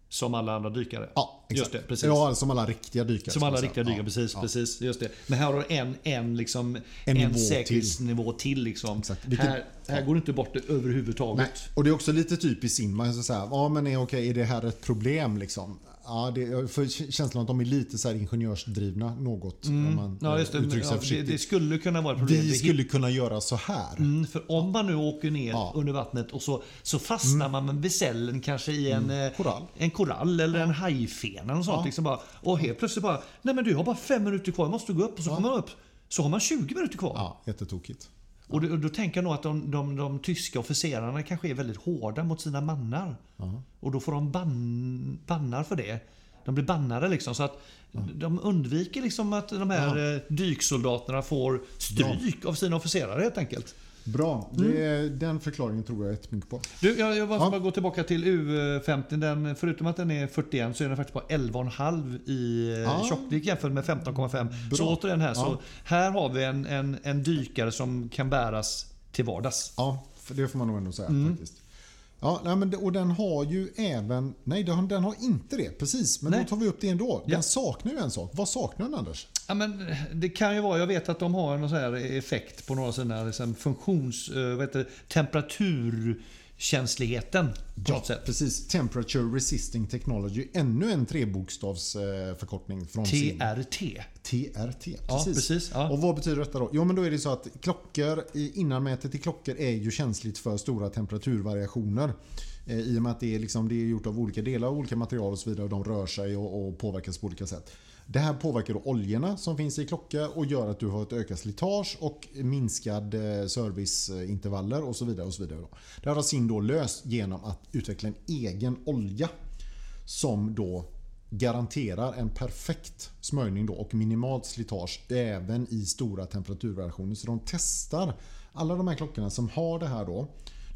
som alla andra dykare. Ja, exakt. Just det, precis. Ja, som alla riktiga dykare. Som alla riktiga dykare, ja, precis, ja. Precis, just det. Men här har en en liksom en, en säkerhetsnivå till, till liksom. Vilket, här här ja. Går det inte bort det överhuvudtaget. Nej. Och det är också lite typ i simman så så här, ja men är okej, är det här ett problem liksom? Ja, det för känslan att de är lite så här ingenjörsdrivna något mm. om man ja, just det, uttrycker sig ja, försiktigt. Det, det skulle kunna vara ett problem. Vi skulle kunna göra så här. Mm, för om man nu åker ner ja. Under vattnet och så, så fastnar mm. man med besällen kanske i en, mm. korall. En korall eller en hajfena eller sånt. Ja. Liksom bara, och helt plötsligt bara, nej men du har bara fem minuter kvar, måste du gå upp och så ja. Kommer man upp. Så har man tjugo minuter kvar. Ja, jättetokigt. Ja. Och då, då tänker jag nog att de, de, de tyska officerarna kanske är väldigt hårda mot sina mannar. Uh-huh. Och då får de ban, bannar för det. De blir bannade liksom. Så att uh-huh. de undviker liksom att de här uh-huh. dyksoldaterna får stryk Bra. Av sina officerare helt enkelt. Bra, det är, mm. den förklaringen tror jag jättemycket på. Du, jag, jag måste ja. Bara gå tillbaka till U femton. Den, förutom att den är fyrtioen så är den faktiskt bara elva komma fem i ja. Tjockvik jämfört med femton komma fem. Så återigen här, ja. Så här har vi en, en, en dykare som kan bäras till vardags. Ja, för det får man nog ändå säga mm. faktiskt. Ja, nej, men, och den har ju även... Nej, den, den har inte det, precis. Men nej. Då tar vi upp det ändå. Den ja. Saknar ju en sak. Vad saknar den, Anders? Ja, men det kan ju vara... Jag vet att de har en sån här effekt på några sådana liksom, funktions... Vad heter det? Temperaturkänsligheten. Ja, sätt. Precis. Temperature Resisting Technology. Ännu en trebokstavsförkortning från T R T. Sin. T R T, precis. Ja, precis ja. Och vad betyder detta då? Jo, men då är det så att klockor, innanmätet i klockor är ju känsligt för stora temperaturvariationer. Eh, I och med att det är, liksom, det är gjort av olika delar, olika material och så vidare. Och de rör sig och, och påverkas på olika sätt. Det här påverkar då oljorna som finns i klocka och gör att du har ett ökat slitage och minskad serviceintervaller och så vidare. Och så vidare då. Det här har Sinn då löst genom att utveckla en egen olja som då garanterar en perfekt smörjning då och minimalt slitage även i stora temperaturvariationer. Så de testar alla de här klockorna som har det här då.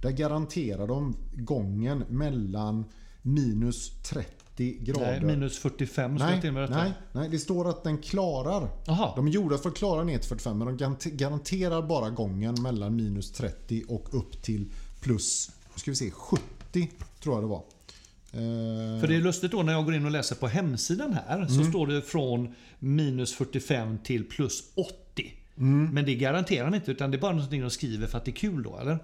Där garanterar de gången mellan minus trettio grader. Nej, minus fyrtiofem. Nej, nej, nej, det står att den klarar. Aha. De är gjorda för att klara ner till fyrtiofem, men de garanterar bara gången mellan minus trettio och upp till plus, ska vi se, sjuttio tror jag det var. Eh... För det är lustigt då när jag går in och läser på hemsidan här så mm. står det från minus fyrtiofem till plus åttio. Mm. Men det garanterar inte utan det är bara någonting de skriver för att det är kul då, eller?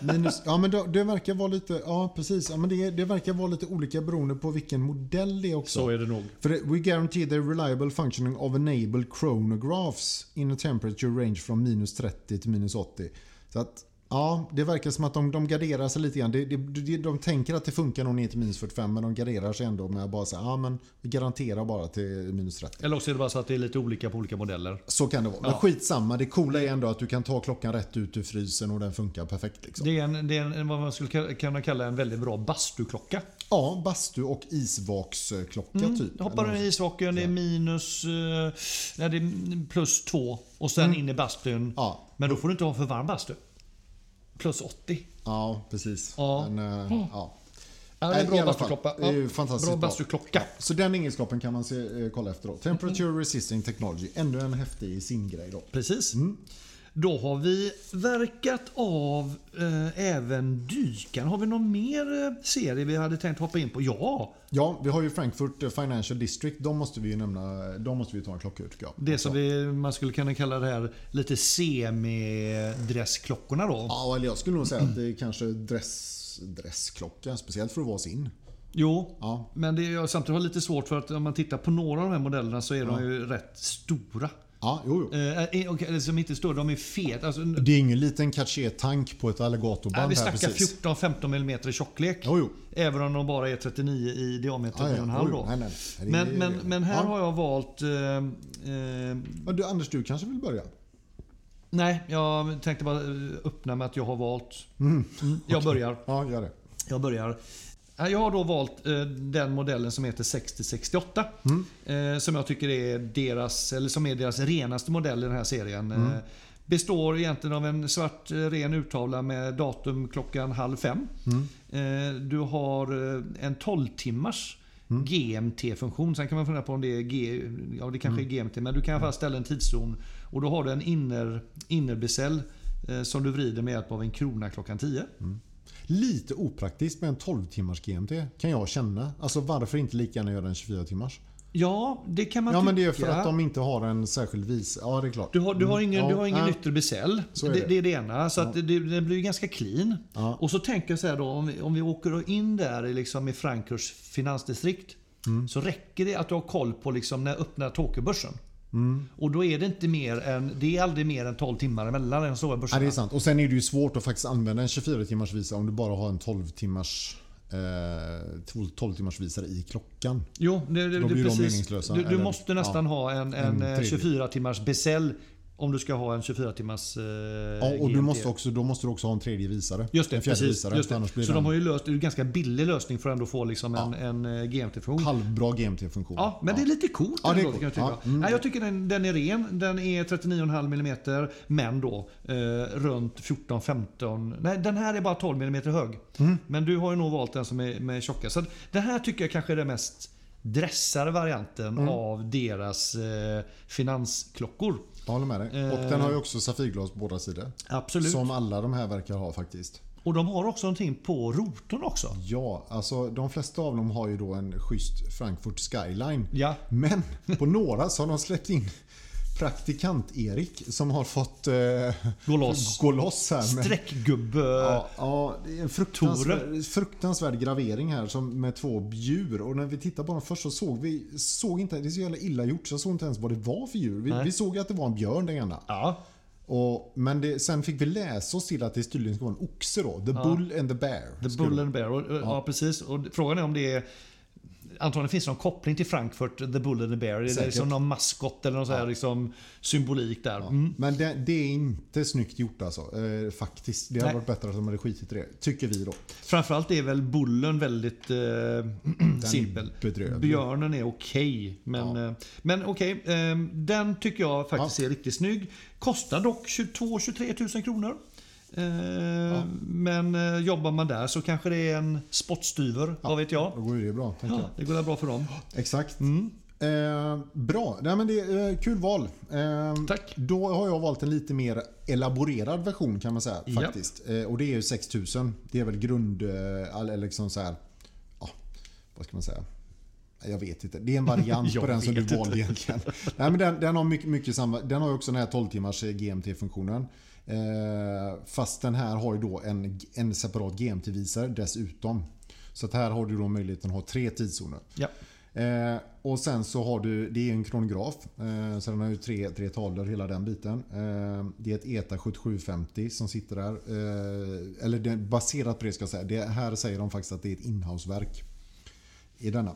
Minus, ja men det, det verkar vara lite ja precis ja, men det, det verkar vara lite olika beroende på vilken modell det är också. Så är det nog. För det, we guarantee the reliable functioning of enabled chronographs in a temperature range from minus trettio till minus åttio. Så att ja, det verkar som att de, de garderar sig lite grann. De, de, de, de tänker att det funkar nog ner till minus fyrtiofem men de garderar sig ändå med att bara säga ja men vi garanterar bara till minus trettio. Eller också är det bara så att det är lite olika på olika modeller. Så kan det vara. Ja. Men skitsamma, det coola är ändå att du kan ta klockan rätt ut ur frysen och den funkar perfekt. Liksom. Det är, en, det är en, vad man skulle kunna kalla en väldigt bra bastuklocka. Ja, bastu- och isvaksklocka mm, typ. Hoppar du i isvaken, det är minus, nej, det är plus två och sen mm. in i bastun. Ja. Men då får du inte ha för varm bastu. plus åttio. Ja, precis. Ja. Men, äh, ja. Ja, en bra bastuklocka. Ja, bra bastuklocka. Så den engelskapen kan man se, kolla efteråt. Temperature mm. Resisting Technology. Ändå en häftig i sin grej då. Precis. Mm. Då har vi verkat av eh, även dykan. Har vi någon mer serie vi hade tänkt hoppa in på? Ja. Ja, vi har ju Frankfurt Financial District. De måste vi ju nämna, de måste vi ta en klocka ut. Ja. Det som vi, man skulle kunna kalla det här lite semidressklockorna då. Ja, eller jag skulle nog säga att det är kanske dress dressklocka, speciellt för att vara sin. Jo, ja. Men det är, jag samtidigt har lite svårt för att om man tittar på några av de här modellerna så är ja. de ju rätt stora. Ja, jo, jo. Eh, okay, som inte står, de är fet. Alltså, det är ingen liten caché-tank på ett alligatorband. Vi snackar fjorton femton millimeter tjocklek. Jo, jo. Även om de bara är trettionio i diameter. Ja, ja, jo, nej, nej. Det är, men, men, men här ja. har jag valt... Eh, eh, ja, du, Anders, du kanske vill börja? Nej, jag tänkte bara öppna med att jag har valt... Mm. Mm, jag okay. börjar. Ja, gör det. Jag börjar. Jag har då valt eh, den modellen som heter sextio sextioåtta mm. eh, som jag tycker är deras, eller som är deras renaste modell i den här serien. Mm. Eh, består egentligen av en svart ren urtavla med datum klockan halv fem. Mm. Eh, du har en tolv timmars mm. G M T-funktion. Sen kan man fundera på om det är G, ja, det kanske mm. är G M T, men du kan fastställa en tidszon och då har du en inner innerbecell eh, som du vrider med hjälp av en krona klockan tio. Mm. Lite opraktiskt med en tolv timmars G M T kan jag känna. Alltså varför inte lika gärna göra en tjugofyra timmars? Ja, det kan man ja, tycka. Ja, men det är för att de inte har en särskild vis. Ja, det är klart. Du har, du har ingen, ja, du har ingen yttre besäll. Det. Det, det är det ena. Så ja. att det, det blir ganska clean. Ja. Och så tänker jag så här då, om vi, om vi åker in där liksom i Frankfurts finansdistrikt mm. så räcker det att du har koll på liksom när öppnar Tokyo-börsen. Mm. Och då är det inte mer än, det är aldrig mer än tolv timmar mellan den stora börsen. Ja, det är sant. Och sen är det ju svårt att faktiskt använda en tjugofyra timmars visa om du bara har en tolv timmars eh, tolv timmars visare i klockan. Jo, det, det, då blir det, de meningslösa. Du, du Eller, måste nästan ja, ha en, en, en tjugofyra timmars besäll om du ska ha en tjugofyra timmars eh, ja, och du måste också, då måste du också ha en tredje visare. Just det, en fjärde visare. Just det. Så den... de har ju löst, det är en ganska billig lösning för att ändå få liksom ja. en, en G M T-funktion. Halvbra G M T-funktion. Ja, men ja. det är lite coolt. Ja, det är coolt. Jag, ja. mm. Nej, jag tycker den, den är ren. Den är trettionio komma fem millimeter, men då eh, runt fjorton femton. Nej, den här är bara tolv millimeter hög. Mm. Men du har ju nog valt den som är med tjocka. Så det här tycker jag kanske är det mest dressade varianten mm. av deras eh, finansklockor. Jag håller med dig. Och eh, den har ju också safirglas på båda sidor. Absolut. Som alla de här verkar ha faktiskt. Och de har också någonting på rotorn också. Ja, alltså de flesta av dem har ju då en schysst Frankfurt Skyline. Ja. Men på några så har de släppt in praktikant Erik som har fått eh, gå loss, gå loss här. Sträckgubbe. Ja, ja, det är en fruktansvärd, fruktansvärd gravering här som med två bjur. Och när vi tittade på dem först så såg vi såg inte, det är så jävla illa gjort, så jag såg inte ens vad det var för djur. Vi, vi såg att det var en björn den ena. Ja. Och, men det, sen fick vi läsa oss till att det tydligen ska vara en oxe då. The ja. Bull and the Bear. The Bull and the Bear, och, ja. ja precis. Och frågan är om det är antagligen finns det någon koppling till Frankfurt, The Bull and the Bear. Säkert. Det är liksom någon maskott eller någon så här ja. liksom symbolik där. Mm. Ja. Men det, det är inte snyggt gjort alltså. Eh, faktiskt. Det hade varit bättre att de hade skitit i det. Tycker vi då. Framförallt är väl bullen väldigt eh, simpel. Bedrövlig. Björnen är okej. Okay, men ja. eh, men okej. Okay, eh, den tycker jag faktiskt ja. är riktigt snygg. Kostar dock tjugotvå till tjugotre tusen kronor. Eh, ja. Men eh, jobbar man där så kanske det är en spottstyver, ja, vad vet jag. Då går det bra, tänker ja, jag. Det går det bra för dem. Exakt. Mm. Eh, bra, nej, men det är eh, kul val. Eh, Tack. Då har jag valt en lite mer elaborerad version kan man säga faktiskt. Ja. Eh, och det är ju sex tusen. Det är väl grund eh, eller liksom så här ja, vad ska man säga? Jag vet inte. Det är en variant på den som du valde egentligen. Nej, men den, den har mycket, mycket samma. Den har ju också den här tolv timmars G M T-funktionen. Eh, fast den här har ju då en, en separat G M T-visare dessutom. Så att här har du då möjligheten att ha tre tidszoner. Ja. Eh, och sen så har du, det är en kronograf. Eh, så den har ju tre, tre tavlor, hela den biten. Eh, det är ett E T A sjuttiosju femtio som sitter där. Eh, eller det, baserat på det ska jag säga. Det här säger de faktiskt att det är ett inhouseverk i denna.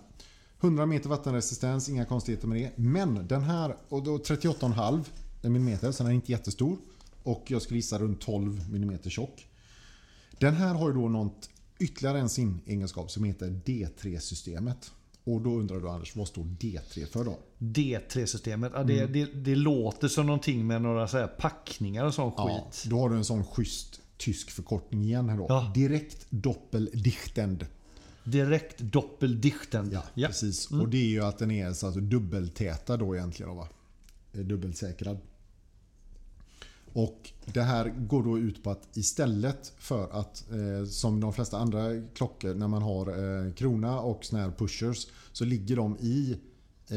hundra meter vattenresistens, inga konstigheter med det. Men den här, och då trettioåtta komma fem millimeter, så den är inte jättestor. Och jag skulle gissa runt tolv millimeter tjock. Den här har ju då något ytterligare en sin egenskap som heter D tre systemet. Och då undrar du Anders, vad står D tre för då? D tre systemet, ja, det, mm. det, det låter som någonting med några så här packningar och sån ja, skit. Då har du en sån schysst tysk förkortning igen här då. Ja. Direkt doppeldichtend. direkt doppeldichten. Ja, ja. Precis. Mm. Och det är ju att den är så alltså, dubbeltäta då egentligen. Då, va? Dubbelsäkrad. Och det här går då ut på att istället för att eh, som de flesta andra klockor när man har eh, krona och såna här pushers så ligger de i, eh,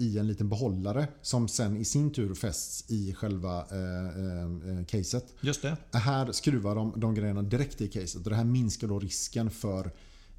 i en liten behållare som sen i sin tur fästs i själva eh, eh, caset. Just det. Här skruvar de, de grejerna direkt i caset och det här minskar då risken för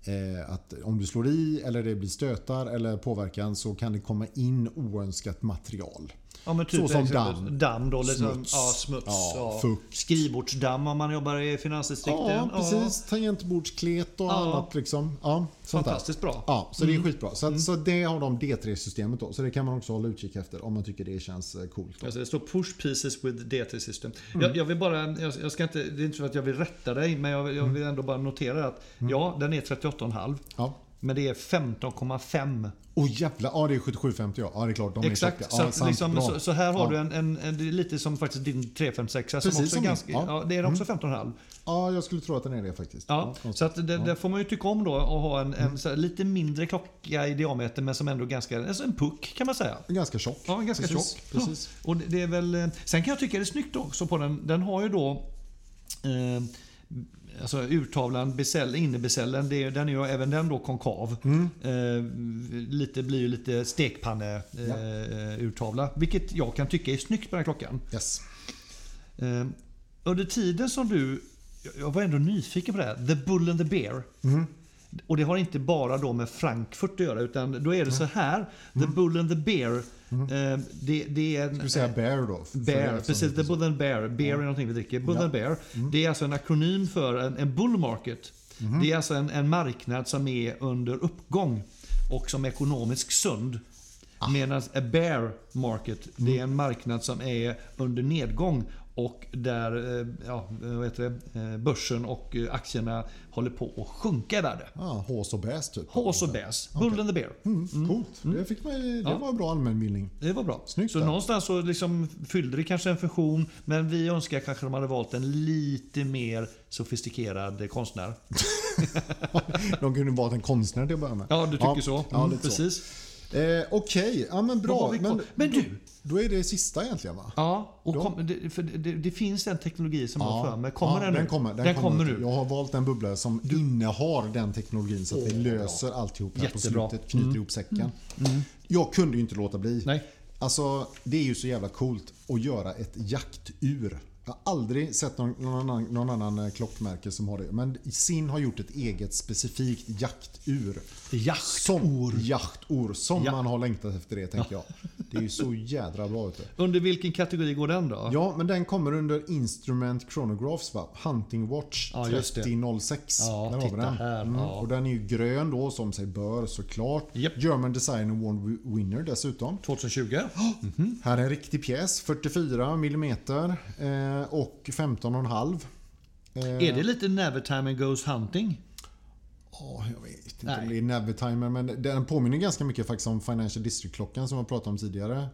eh, att om du slår i eller det blir stötar eller påverkan så kan det komma in oönskat material. Ja, men typ så som damm, damm då, liksom, smuts, ja, smuts ja, ja. Skrivbordsdamm om man jobbar i finansdistrikten. Ja, precis. Ja. Tangentbordsklet och ja. Annat. Liksom. Ja, fantastiskt bra. Ja, så mm. det är skitbra. Så, mm. så det har de D tre-systemet då. Så det kan man också hålla utkik efter om man tycker det känns coolt. Då. Alltså, det står push pieces with D tre-system. Mm. Jag, jag vill bara, jag, jag ska inte, det är inte så att jag vill rätta dig, men jag, jag vill ändå bara notera att mm. ja, den är trettioåtta komma fem. Ja. Men det är femton komma fem. Åh oh, jävla, ja det är sjuttiosju komma femtio ja. Ja det är klart, de exakt. Är tjocka. Ja, så, liksom, så, så här har ja. Du en, en, en, det är lite som faktiskt din tre femtiosex som också som är ganska, ja. Ja, det är också mm. femton komma fem. Ja jag skulle tro att den är det faktiskt. Ja, ja. Så att det, ja. Där får man ju tycka om då att ha en, en mm. så här, lite mindre klocka i diameter men som ändå ganska, alltså en puck kan man säga. Ganska tjock. Ja, ganska precis. Tjock. Precis. Ja. Och det är väl, sen kan jag tycka det är snyggt också på den, den har ju då eh, alltså urtavlan, besäll, innebesällen det, den är ju även den då konkav mm. eh, lite, blir ju lite stekpanne eh, ja. Urtavla, vilket jag kan tycka är snyggt på den här klockan. Yes. eh, Under tiden som du jag var ändå nyfiken på det här The Bull and the Bear mm. och det har inte bara då med Frankfurt att göra utan då är det så här The mm. Bull and the Bear mm. eh, det, det är en, ska vi säga bear då? Bear, precis, The Bull and Bear Bear ja. Är någonting vi dricker, Bull ja. And Bear mm. det är alltså en akronym för en, en bull market mm. det är alltså en, en marknad som är under uppgång och som är ekonomiskt sund ah. medan a bear market mm. det är en marknad som är under nedgång och där ja, vad heter det, börsen och aktierna håller på att sjunka i värde. Ja, hås och bäs typ. Hås och bäs. Bull okay. and the Bear. Mm, mm. Coolt. Mm. Det, fick mig, det ja. Var en bra allmänbildning. Det var bra. Snyggt så där. Någonstans så liksom fyllde det kanske en funktion men vi önskar kanske de hade valt en lite mer sofistikerad konstnär. De kunde valt en konstnär till att börja med. Ja, du tycker ja. Så. Ja, mm, precis. Så. Eh, Okej, okay. ja, men bra. Men, men du, då, då är det sista egentligen va? Ja, och kom, det, för det, det finns en teknologi som ja, har för mig. Kommer ja, den, den nu? Kommer, den, den kommer, kommer nu. Jag har valt en bubbla som du. Innehar den teknologin så att oh, det löser bra. Alltihop här jättebra. På slutet, knyter mm. ihop säcken. Mm. Mm. Jag kunde ju inte låta bli. Nej. Alltså, det är ju så jävla coolt att göra ett jaktur. Jag har aldrig sett någon, någon, annan, någon annan klockmärke som har det. Men Sinn har gjort ett eget specifikt jaktur. Jaktor. Jaktor som ja. Man har längtat efter det, tänker ja. Jag. Det är ju så jädra bra ute. Under vilken kategori går den då? Ja, men den kommer under Instrument Chronographs, va? Hunting Watch ja, trettio noll sex. Ja, den titta den. Här. Mm. Ja. Och den är ju grön då, som sig bör såklart. Yep. German Design Award winner dessutom. tjugohundratjugo. Oh! Mm-hmm. Här är en riktig pjäs, fyrtiofyra millimeter. Eh, och femton komma fem. Är det lite Navitimer goes hunting? Ja, jag vet inte nej. Om det är Navitimer, men den påminner ganska mycket faktiskt om Financial District-klockan som jag pratade om tidigare.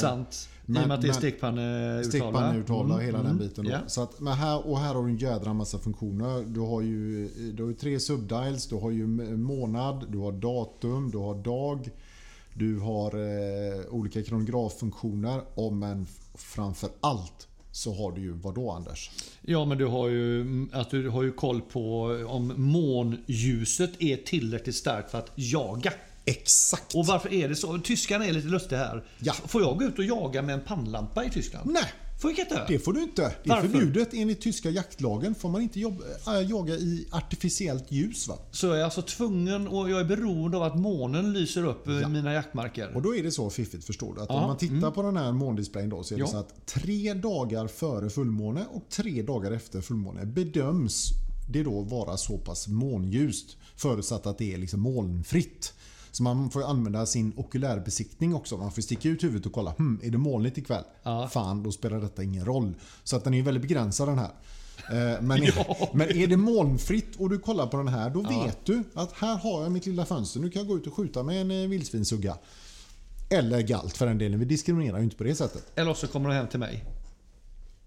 Sant, men, i och med att det är stekpanneurtavla. Stekpanneurtavla, mm. hela mm. den biten. Yeah. Så att, men här, och här har du en jädra massa funktioner. Du har ju, du har ju tre subdials, du har ju månad, du har datum, du har dag. Du har eh, olika kronograffunktioner, och men framför allt så har du ju vad då, Anders? Ja, men du har ju att du har ju koll på om månljuset är tillräckligt starkt för att jaga. Exakt. Och varför är det så? Tyskarna är lite lustiga här. Ja. Får jag gå ut och jaga med en pannlampa i Tyskland? Nej. Får jag inte? Det får du inte. Det är varför? Förbjudet enligt tyska jaktlagen. Får man inte jobba, äh, jaga i artificiellt ljus, va? Så jag är alltså tvungen, och jag är beroende av att månen lyser upp ja. Mina jaktmarker. Och då är det så fiffigt, förstår du, att ja. Om man tittar mm. på den här måndisplayen då, så är det ja. Så att tre dagar före fullmåne och tre dagar efter fullmåne bedöms det då vara så pass månljust, förutsatt att det är liksom molnfritt. Så man får använda Sinn okulärbesiktning också. Man får sticka ut huvudet och kolla. Hm, är det molnigt ikväll? Ja. Fan, då spelar detta ingen roll. Så att den är väldigt begränsad, den här. Men är, ja. Men är det molnfritt och du kollar på den här, då ja. Vet du att här har jag mitt lilla fönster. Nu kan jag gå ut och skjuta med en vildsvinssugga. Eller galt för den delen. Vi diskriminerar ju inte på det sättet. Eller så kommer de hem till mig.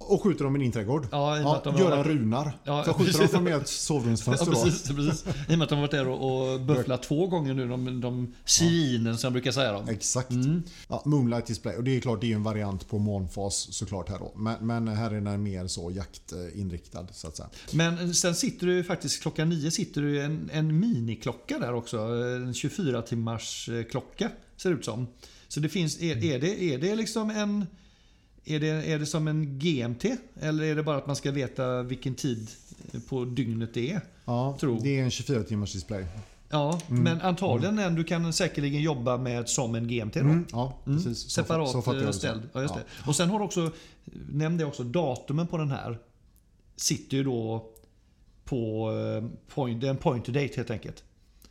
Och skjuter dem i din trädgård. Ja, ja, de göra varit... runar. Ja, så skjuter precis. De från ett sovrumsfönster. Ja, precis, precis. I och med att de har varit där och, och bufflat två gånger nu. De, de svinen ja. Som jag brukar säga dem. Exakt. Mm. Ja, Moonlight Display. Och det är klart, det är en variant på månfas såklart här då. Men, men här är den mer så jaktinriktad så att säga. Men sen sitter du faktiskt klockan nio sitter du en, en miniklocka där också. En tjugofyra timmars klocka ser det ut som. Så det finns, är, är, det, är det liksom en... Är det, är det som en G M T eller är det bara att man ska veta vilken tid på dygnet det är? Ja, tror. Det är en tjugofyra timmars display. Ja, mm. men antagligen mm. du kan säkerligen jobba med som en G M T då. Mm. Ja, precis. Mm. Separat så, så ställd. Ja, just ja. Det. Och sen har du också, nämnde jag också, datumen på den här sitter ju då på point, en point to date helt enkelt.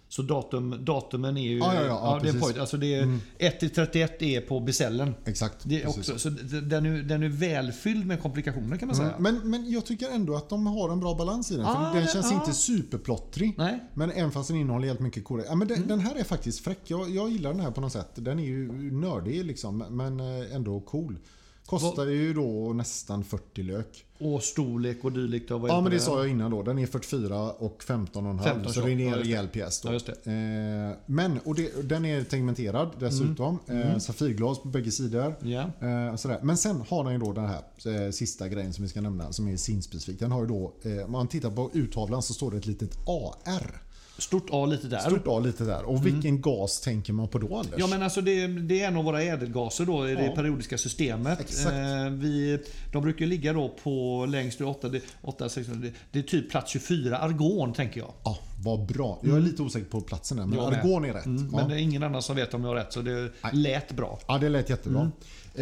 Så datum, datumen är ju ah, ja, ja, ja, ja, det är point, alltså det är mm. ett till trettioett är på beställaren. Exakt. Det är också, så den är, den är välfylld med komplikationer kan man säga. Mm. Men, men jag tycker ändå att de har en bra balans i den. Ah, för den känns ja. Inte superplottrig. Nej. Men även fast den innehåller helt mycket korrekt. Ja, men den, mm. den här är faktiskt fräck. Jag, jag gillar den här på något sätt. Den är ju nördig liksom, men ändå cool. Kostar ju då nästan fyrtio lök. Och storlek och dylikt. Ja, men det, det sa jag innan då. Den är fyrtiofyra och femton och en halv. Så det är en rejäl pjäs då. Ja, just det. Eh, men, och det, den är tegmenterad dessutom. Mm. Mm. Eh, safirglas på bägge sidor. Yeah. Eh, sådär. Men sen har den ju då den här eh, sista grejen som vi ska nämna som är sinnspecifik. Den har ju då, eh, om man tittar på urtavlan så står det ett litet A R. Stort A lite där. Stort A lite där. Och vilken mm. gas tänker man på då, Anders? Ja, men alltså det, det är en av våra ädelgaser då i ja. Det periodiska systemet. Exakt. Eh, vi, de brukar ju ligga då på längst ur åtta, åtta, sexton. Det, det är typ plats tjugofyra, argon tänker jag. Ja, vad bra. Jag är lite osäker på platsen där, men ja, argon är rätt. Mm, ja. Men det är ingen annan som vet om jag har rätt, så det Nej. Lät bra. Ja, det lät jättebra. Mm.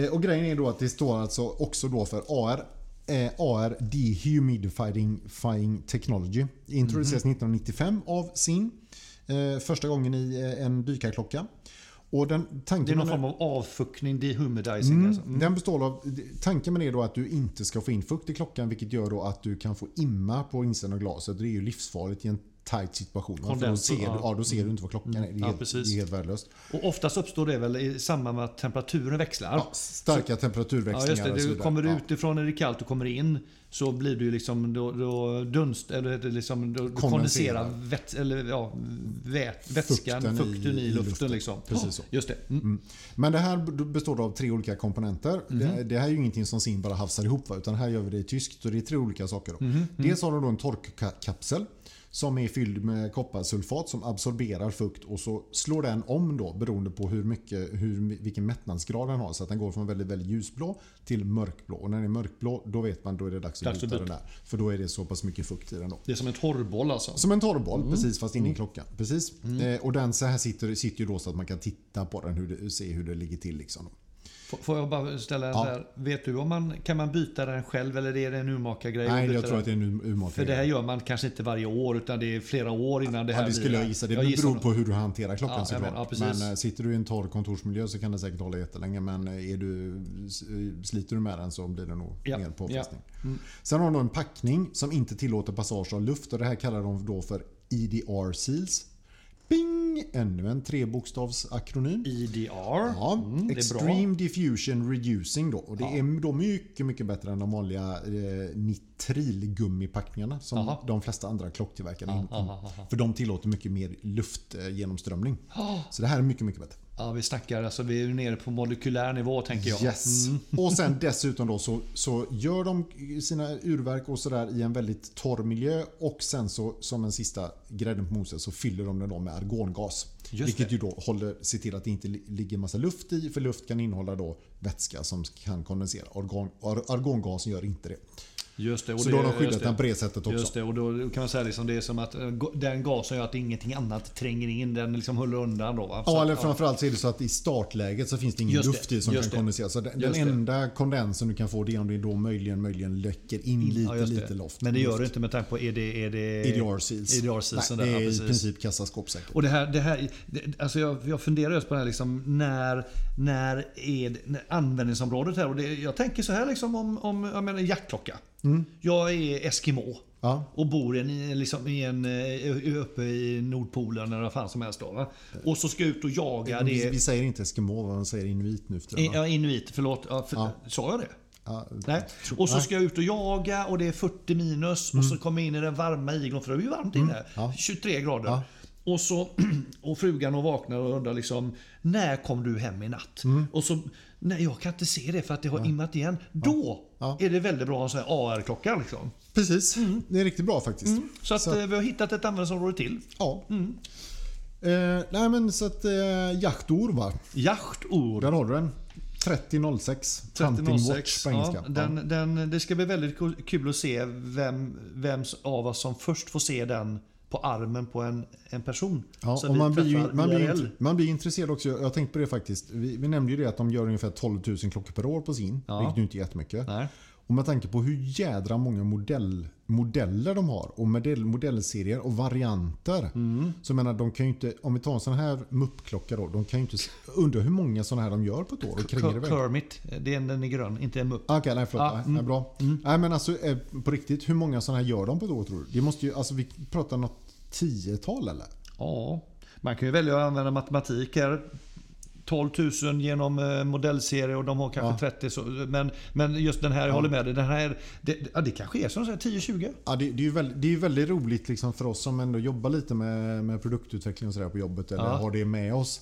Eh, och grejen är då att det står alltså också då för A R. Eh, A R Dehumidifying Technology introduceras mm. nitton nittiofem av Sinn eh, första gången i eh, en dykarklocka. Och den, tanken det är någon form av avfuktning, dehumidizing. Mm, alltså. mm. Den består av, tanken med det är då att du inte ska få in fukt i klockan, vilket gör då att du kan få imma på insidan av glaset. Det är ju livsfarligt i en tight situation. Kondensor, då, ser du, ja. Ja, då ser du inte vad klockan mm. är. Det är, ja, helt, precis. Det är helt värdelöst. Och oftast uppstår det väl i samband med att temperaturen växlar. Ja, starka så, temperaturväxlingar. Ja, just det. Du kommer du ja. utifrån när det är kallt och kommer in så blir du liksom då, då dunst eller liksom då kondenserar vät, eller ja, vät, vätskan fukten, fukten i, i luften, luften liksom. Precis oh, så. Just det. Mm. Mm. Men det här består av tre olika komponenter. Mm. Det, det här är ju ingenting som Sinn bara havsar ihop, utan här gör vi det i tyskt och det är tre olika saker då. Mm. Mm. Dels har du då en torkkapsel som är fylld med kopparsulfat som absorberar fukt och så slår den om då beroende på hur mycket, hur, vilken mättnadsgrad den har, så att den går från väldigt, väldigt ljusblå till mörkblå. Och när den är mörkblå då vet man då är det dags att byta den där, för då är det så pass mycket fukt i den då. Det är som en torrboll alltså. Som en torrboll, mm. precis, fast in i klockan. Precis. Mm. Eh, och den så här sitter, sitter ju då så att man kan titta på den, hur det, se hur det ligger till liksom. Får jag bara ställa en ja. där, vet du om man kan man byta den själv eller är det en urmakargrej? Nej, jag tror den? Att det är en urmakargrej. För det här gör man kanske inte varje år utan det är flera år innan det här. Ja, det skulle jag gissa. Det jag beror på hur du hanterar klockan ja, såklart. Ja, men, men sitter du i en torr kontorsmiljö så kan den säkert hålla jättelänge, men är du, sliter du med den så blir det nog ja. mer påfrestning. Ja. Mm. Sen har de en packning som inte tillåter passage av luft och det här kallar de då för I D R seals. Bing! Ännu en trebokstavsakronym. I D R. Ja, mm, Extreme Diffusion Reducing då. Och det ja. är, de är mycket, mycket bättre än de vanliga eh, nitrilgummipackningarna som aha. de flesta andra klocktillverkare aha, in, aha, aha. För de tillåter mycket mer luftgenomströmning. Eh, Så det här är mycket, mycket bättre. Ja, vi snackar, alltså vi är nere på molekylär nivå tänker jag. Yes. Mm. Och sen dessutom då så, så gör de sina urverk och sådär i en väldigt torr miljö och sen så som en sista grädden på moset så fyller de den då med argongas. Just vilket det. ju då håller, ser till att det inte ligger massa luft i, för luft kan innehålla då vätska som kan kondensera. Argon, ar, argongasen gör inte det. Just det, och så det, då har de skyddat den på det sättet också. Just det, och då kan man säga liksom det är som att den gasen gör att ingenting annat tränger in, den liksom håller undan då va? Så ja, eller framförallt så är det så att i startläget så finns det ingen luft i som kan kondensera. Så den, den enda kondensen du kan få det är om det då möjligen, möjligen läcker in lite, ja, lite luft. Men det gör du inte med tanke på är det, är det, I D R seals. I D R seals. Nej, det är i princip kassaskåpssäkert. Och det här, det här det, alltså jag, jag funderar just på det här liksom, när, när är det, när användningsområdet här och det, jag tänker så här liksom om, om jag menar jaktklocka. Mm. Jag är Eskimo ja. och bor i, liksom, i en, uppe i Nordpolen eller vad fan som helst. Då, va? Och så ska jag ut och jaga. Vi, det. vi säger inte Eskimo, man säger inuit nu. För det, va? Ja, inuit, förlåt. Ja, för, ja. Sa jag det? Ja, nej. Och så ska jag ut och jaga och det är fyrtio minus mm. och så kommer jag in i den varma iglon, för det är ju varmt inne, mm. ja. tjugotre grader. Ja. Och så och frugan och vaknar och undrar liksom, när kom du hem i natt? Mm. Och så, nej jag kan inte se det för att det har ja. immat igen. Ja. Då ja. är det väldigt bra att ha en sån här A R-klocka liksom. Precis, mm. det är riktigt bra faktiskt. Mm. Så att så. vi har hittat ett användningsområde till. Ja. Mm. Eh, nej men så att eh, jaktor va? Jaktor. Där har du den. trettio noll sex trettio noll sex ja, den, den, det ska bli väldigt kul att se vem, vem av oss som först får se den på armen på en, en person. Ja, och man, blir, man, blir, man blir intresserad också. Jag tänkte på det faktiskt. Vi, vi nämnde ju det att de gör ungefär tolv tusen klockor per år på sin. Ja. Vilket ju inte är jättemycket. Nej. Och med tanke på hur jädra många modell, modeller de har och modell, modellserier och varianter. Mm. Så menar, de kan ju inte, om vi tar en sån här muppklocka då, de kan ju inte undra hur många såna här de gör på ett år. Och Kermit, det är den i grön, inte en mupp. Okej, okay, nej förlåt. Ah, nej, mm. bra. Mm. Nej men alltså på riktigt, hur många såna här gör de på ett år tror du? Det måste ju, alltså vi pratar något tiotal eller? Ja, man kan ju välja att använda matematik här. tolv tusen genom modellserie och de har kanske ja. trettio så, men, men just den här, jag ja. håller med dig, den här, det, ja, det kanske är som tio tjugo. Ja, det, det är ju väldigt, det är väldigt roligt liksom för oss som ändå jobbar lite med, med produktutveckling och sådär på jobbet eller ja. har det med oss.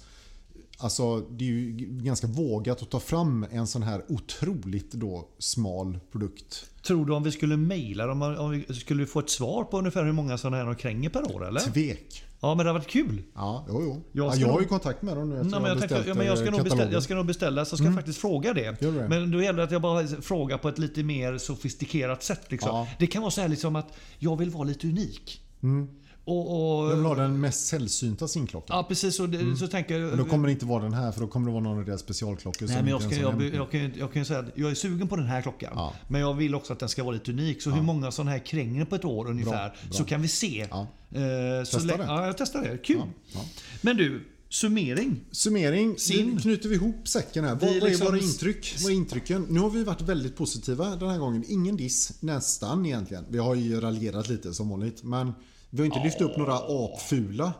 Alltså det är ju ganska vågat att ta fram en sån här otroligt då smal produkt. Tror du om vi skulle mejla dem, om vi skulle få ett svar på ungefär hur många sådana här de kränger per år eller? Tvek. Ja, men det har varit kul. Ja, jo, jo. Jag, ja, jag har ju kontakt med dem nu. Nej, men jag, tänkte, ja, men jag, ska nog beställa, jag ska nog beställa, så ska mm. jag faktiskt fråga det. det. Men då gäller det att jag bara frågar på ett lite mer sofistikerat sätt. Liksom. Ja. Det kan vara så här liksom att jag vill vara lite unik. Mm. Och, och, jag vill ha den mest sällsynta simklockan. Ja, precis. Och det, mm. så tänker jag, men då kommer det inte vara den här, för då kommer det vara någon av deras specialklockor. Nej, men jag, ska, jag, jag, jag, kan, jag kan säga att jag är sugen på den här klockan. Ja. Men jag vill också att den ska vara lite unik. Så ja. hur många sådana här kränger på ett år ungefär, bra, bra. så kan vi se. Ja. Eh, så lä- ja, jag testar det. Kul. Ja, ja. Men du, summering. Summering. Sin. Knyter vi ihop säcken här. Vad är liksom våra intryck? Vad är intrycken? Nu har vi varit väldigt positiva den här gången. Ingen diss, nästan egentligen. Vi har ju raljerat lite som vanligt, men vi har inte oh. lyft upp några apfula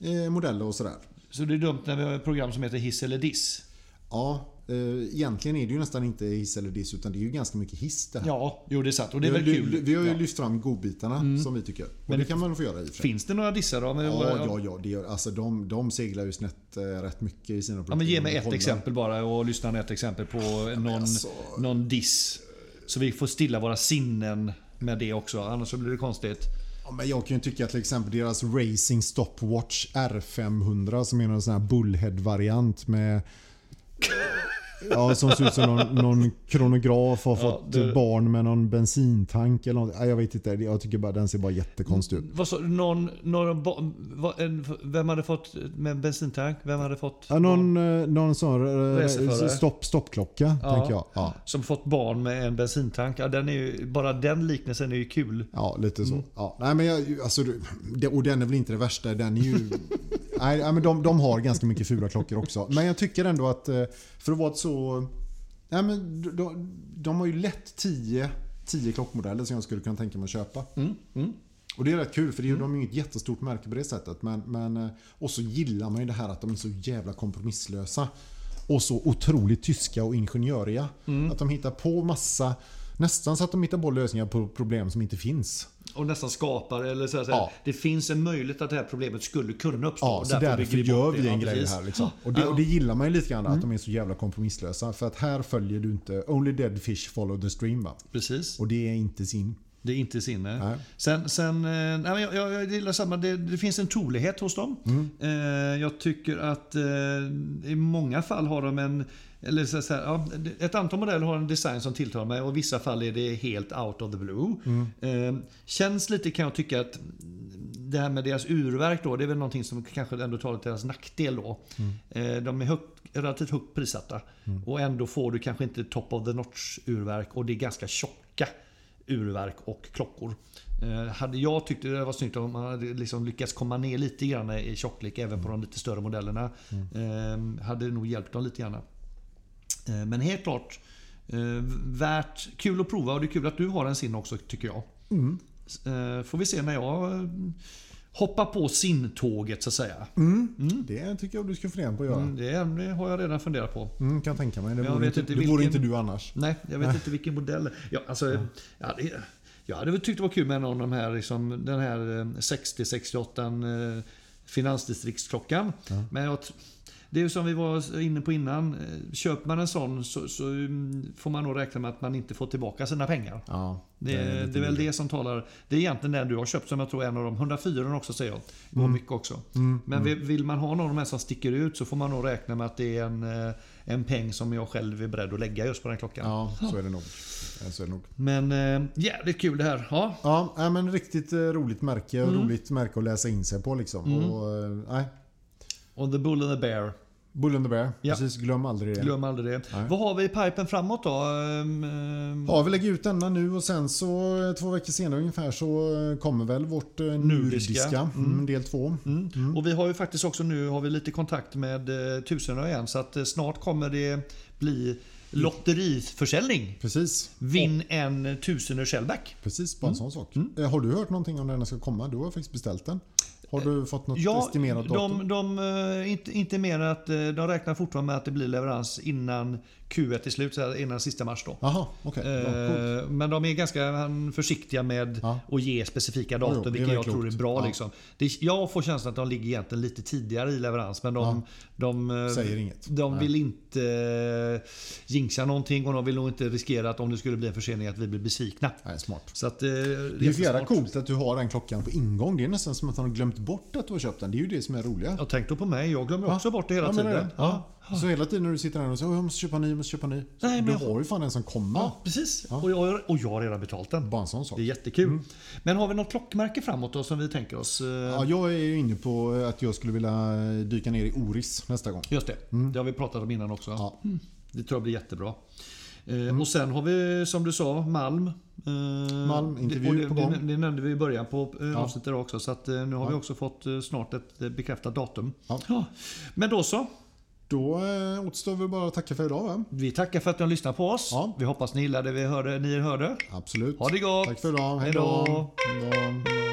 eh, modeller och sådär. Så det är dumt när vi har ett program som heter hiss eller diss? Ja, eh, egentligen är det ju nästan inte hiss eller diss, utan det är ju ganska mycket hiss det här. Ja, jo, det är sant. Och det är vi, väl kul. Vi har ju ja. lyft fram godbitarna mm. som vi tycker. Och men det kan man få göra i. Finns det några dissar då? Ja, våra... ja, ja, det gör, alltså, de, de seglar ju snett eh, rätt mycket i sina produkter. Ja, men ge mig ett håller. exempel bara och lyssna ett exempel på någon, ja, alltså... någon diss. Så vi får stilla våra sinnen med det också, annars så blir det konstigt. Men jag kan ju tycka att till exempel deras Racing Stopwatch R femhundra som är en sån här bullhead-variant med ja, som ser ut som någon, någon kronograf har fått ja, det... barn med någon bensintank eller något. Jag vet inte, jag tycker bara den ser bara jättekonstig ut. Vad så, någon, någon vem hade fått med bensintank? Vem hade fått ja, någon, någon sån stopp, stoppklocka ja. tänker jag. Ja. Som fått barn med en bensintank. Ja, den är ju, bara den liknelsen är ju kul. Ja, lite så. Mm. Ja. Nej, men jag, alltså, det, och den är väl inte det värsta, den är ju nej, men de, de har ganska mycket fula klockor också. Men jag tycker ändå att för att vara så... Nej, men de, de har ju lätt tio, tio klockmodeller som jag skulle kunna tänka mig att köpa. Mm, mm. Och det är rätt kul för det är, mm. de är ju ett jättestort märke på det sättet. Men, men, och så gillar man ju det här att de är så jävla kompromisslösa. Och så otroligt tyska och ingenjöriga. Mm. Att de hittar på massa... Nästan så att de hittar på lösningar på problem som inte finns. Och nästan skapar, eller så här, så här, ja. det finns en möjlighet att det här problemet skulle kunna uppstå. Ja, så därför, därför gör vi en grej här. Liksom. Och, det, och det gillar man ju lite grann, mm. att de är så jävla kompromisslösa. För att här följer du inte, only dead fish follow the stream. Va? Precis. Och det är inte sin. Det är inte sinne. Sen, sen, nej, men jag, jag, jag gillar samma. Det, det finns en trolighet hos dem. Mm. Eh, jag tycker att eh, i många fall har de en... Eller så här, ja, ett antal modeller har en design som tilltalar mig och i vissa fall är det helt out of the blue. Mm. Eh, känns lite, kan jag tycka, att det här med deras urverk då, det är väl någonting som kanske ändå talar till deras nackdel då. Mm. Eh, de är högt, relativt högt prissatta mm. och ändå får du kanske inte top of the notch urverk och det är ganska tjocka urverk och klockor. Eh, hade jag tyckte det var snyggt om man hade liksom lyckats komma ner lite grann i tjocklek även mm. på de lite större modellerna. Mm. Eh, hade det nog hjälpt dem lite grann. Men helt klart eh, värt, kul att prova och det är kul att du har en sin också tycker jag. Mm. Eh, får vi se när jag hoppa på sintåget så att säga. Mm. Mm. Det tycker jag du ska fundera på att göra. Mm, det, det har jag redan funderat på. Mm, kan jag tänka mig. Det vore inte, inte, vilken... inte du annars. Nej, jag vet nej. inte vilken modell. Ja, alltså, ja. Ja, det, jag hade tyckt det var kul med någon av de här, liksom, den här sextio sextioåtta eh, finansdistriktsklockan. Ja. Men jag, det är ju som vi var inne på innan. Köper man en sån så, så får man nog räkna med att man inte får tillbaka sina pengar. Ja, det, det, är det är väl det som talar. Det är egentligen den du har köpt som jag tror är en av de hundrafyra också säger jag. Går mm. mycket också. Mm, Men mm. vill man ha någon av de här som sticker ut så får man nog räkna med att det är en, en peng som jag själv är beredd att lägga just på den klockan. Ja, så är det nog. Så är det nog. Men jävligt kul det här. Ja, ja men riktigt roligt märke. Mm. Roligt märke att läsa in sig på liksom. Mm. Och, nej. Och The Bull and the Bear. Bull and the Bear, ja. Precis. Glöm aldrig det. Glöm aldrig det. Nej. Vad har vi i pipen framåt då? Ja, vi lägger ut denna nu och sen så två veckor senare ungefär så kommer väl vårt nordiska mm. del två. Mm. Mm. Och vi har ju faktiskt också nu har vi lite kontakt med tusenröra igen så att snart kommer det bli lotteriförsäljning. Precis. Vinn en tusenröra shellback. Precis, bara en sån mm. sak. Mm. Har du hört någonting om när den ska komma? Du har faktiskt beställt den. Har du fått något ja, estimerat datum? De, de, inte, inte mer att de räknar fortfarande med att det blir leverans innan Q ett till slut, innan sista mars då. Jaha, okej. Okay. Eh, cool. Men de är ganska försiktiga med ja. att ge specifika datum, jo, jo, vilket jag klokt. tror är bra. Ja. Liksom. Det, jag får känslan att de ligger egentligen lite tidigare i leverans, men de, ja. de, säger inget. De vill inte jinxa någonting och de vill nog inte riskera att om det skulle bli en försening att vi blir besvikna. Nej, smart. Så att, eh, det är ju flera coolt att du har den klockan på ingång. Det är nästan som att de har glömt bort att du har köpt den. Det är ju det som är roliga. Jag tänkte på mig. Jag glömmer också ja. bort det hela ja, tiden. Det. Ja. Ja. Så hela tiden när du sitter där och säger jag måste köpa ny, jag måste köpa ny. Nej, men du har ju fan en som kommer. Ja, precis. Ja. Och, jag, och jag har redan betalt den. Bara en sån sak. Det är jättekul. Mm. Men har vi något klockmärke framåt då som vi tänker oss? Ja, jag är ju inne på att jag skulle vilja dyka ner i Oris nästa gång. Just det. Mm. Det har vi pratat om innan också. Ja. Mm. Det tror jag blir jättebra. Mm. Och sen har vi, som du sa, Malm. Malm intervju det, på gång. Det, det nämnde vi i början på ja. avsnittet också. Så att nu har ja. vi också fått snart ett bekräftat datum. Ja. Ja. Men då så. Då återstår vi bara att tacka för idag. Va? Vi tackar för att ni har lyssnat på oss. Ja. Vi hoppas ni gillade det vi hörde, ni hörde. Absolut. Ha det gott. Tack för idag. Hej då.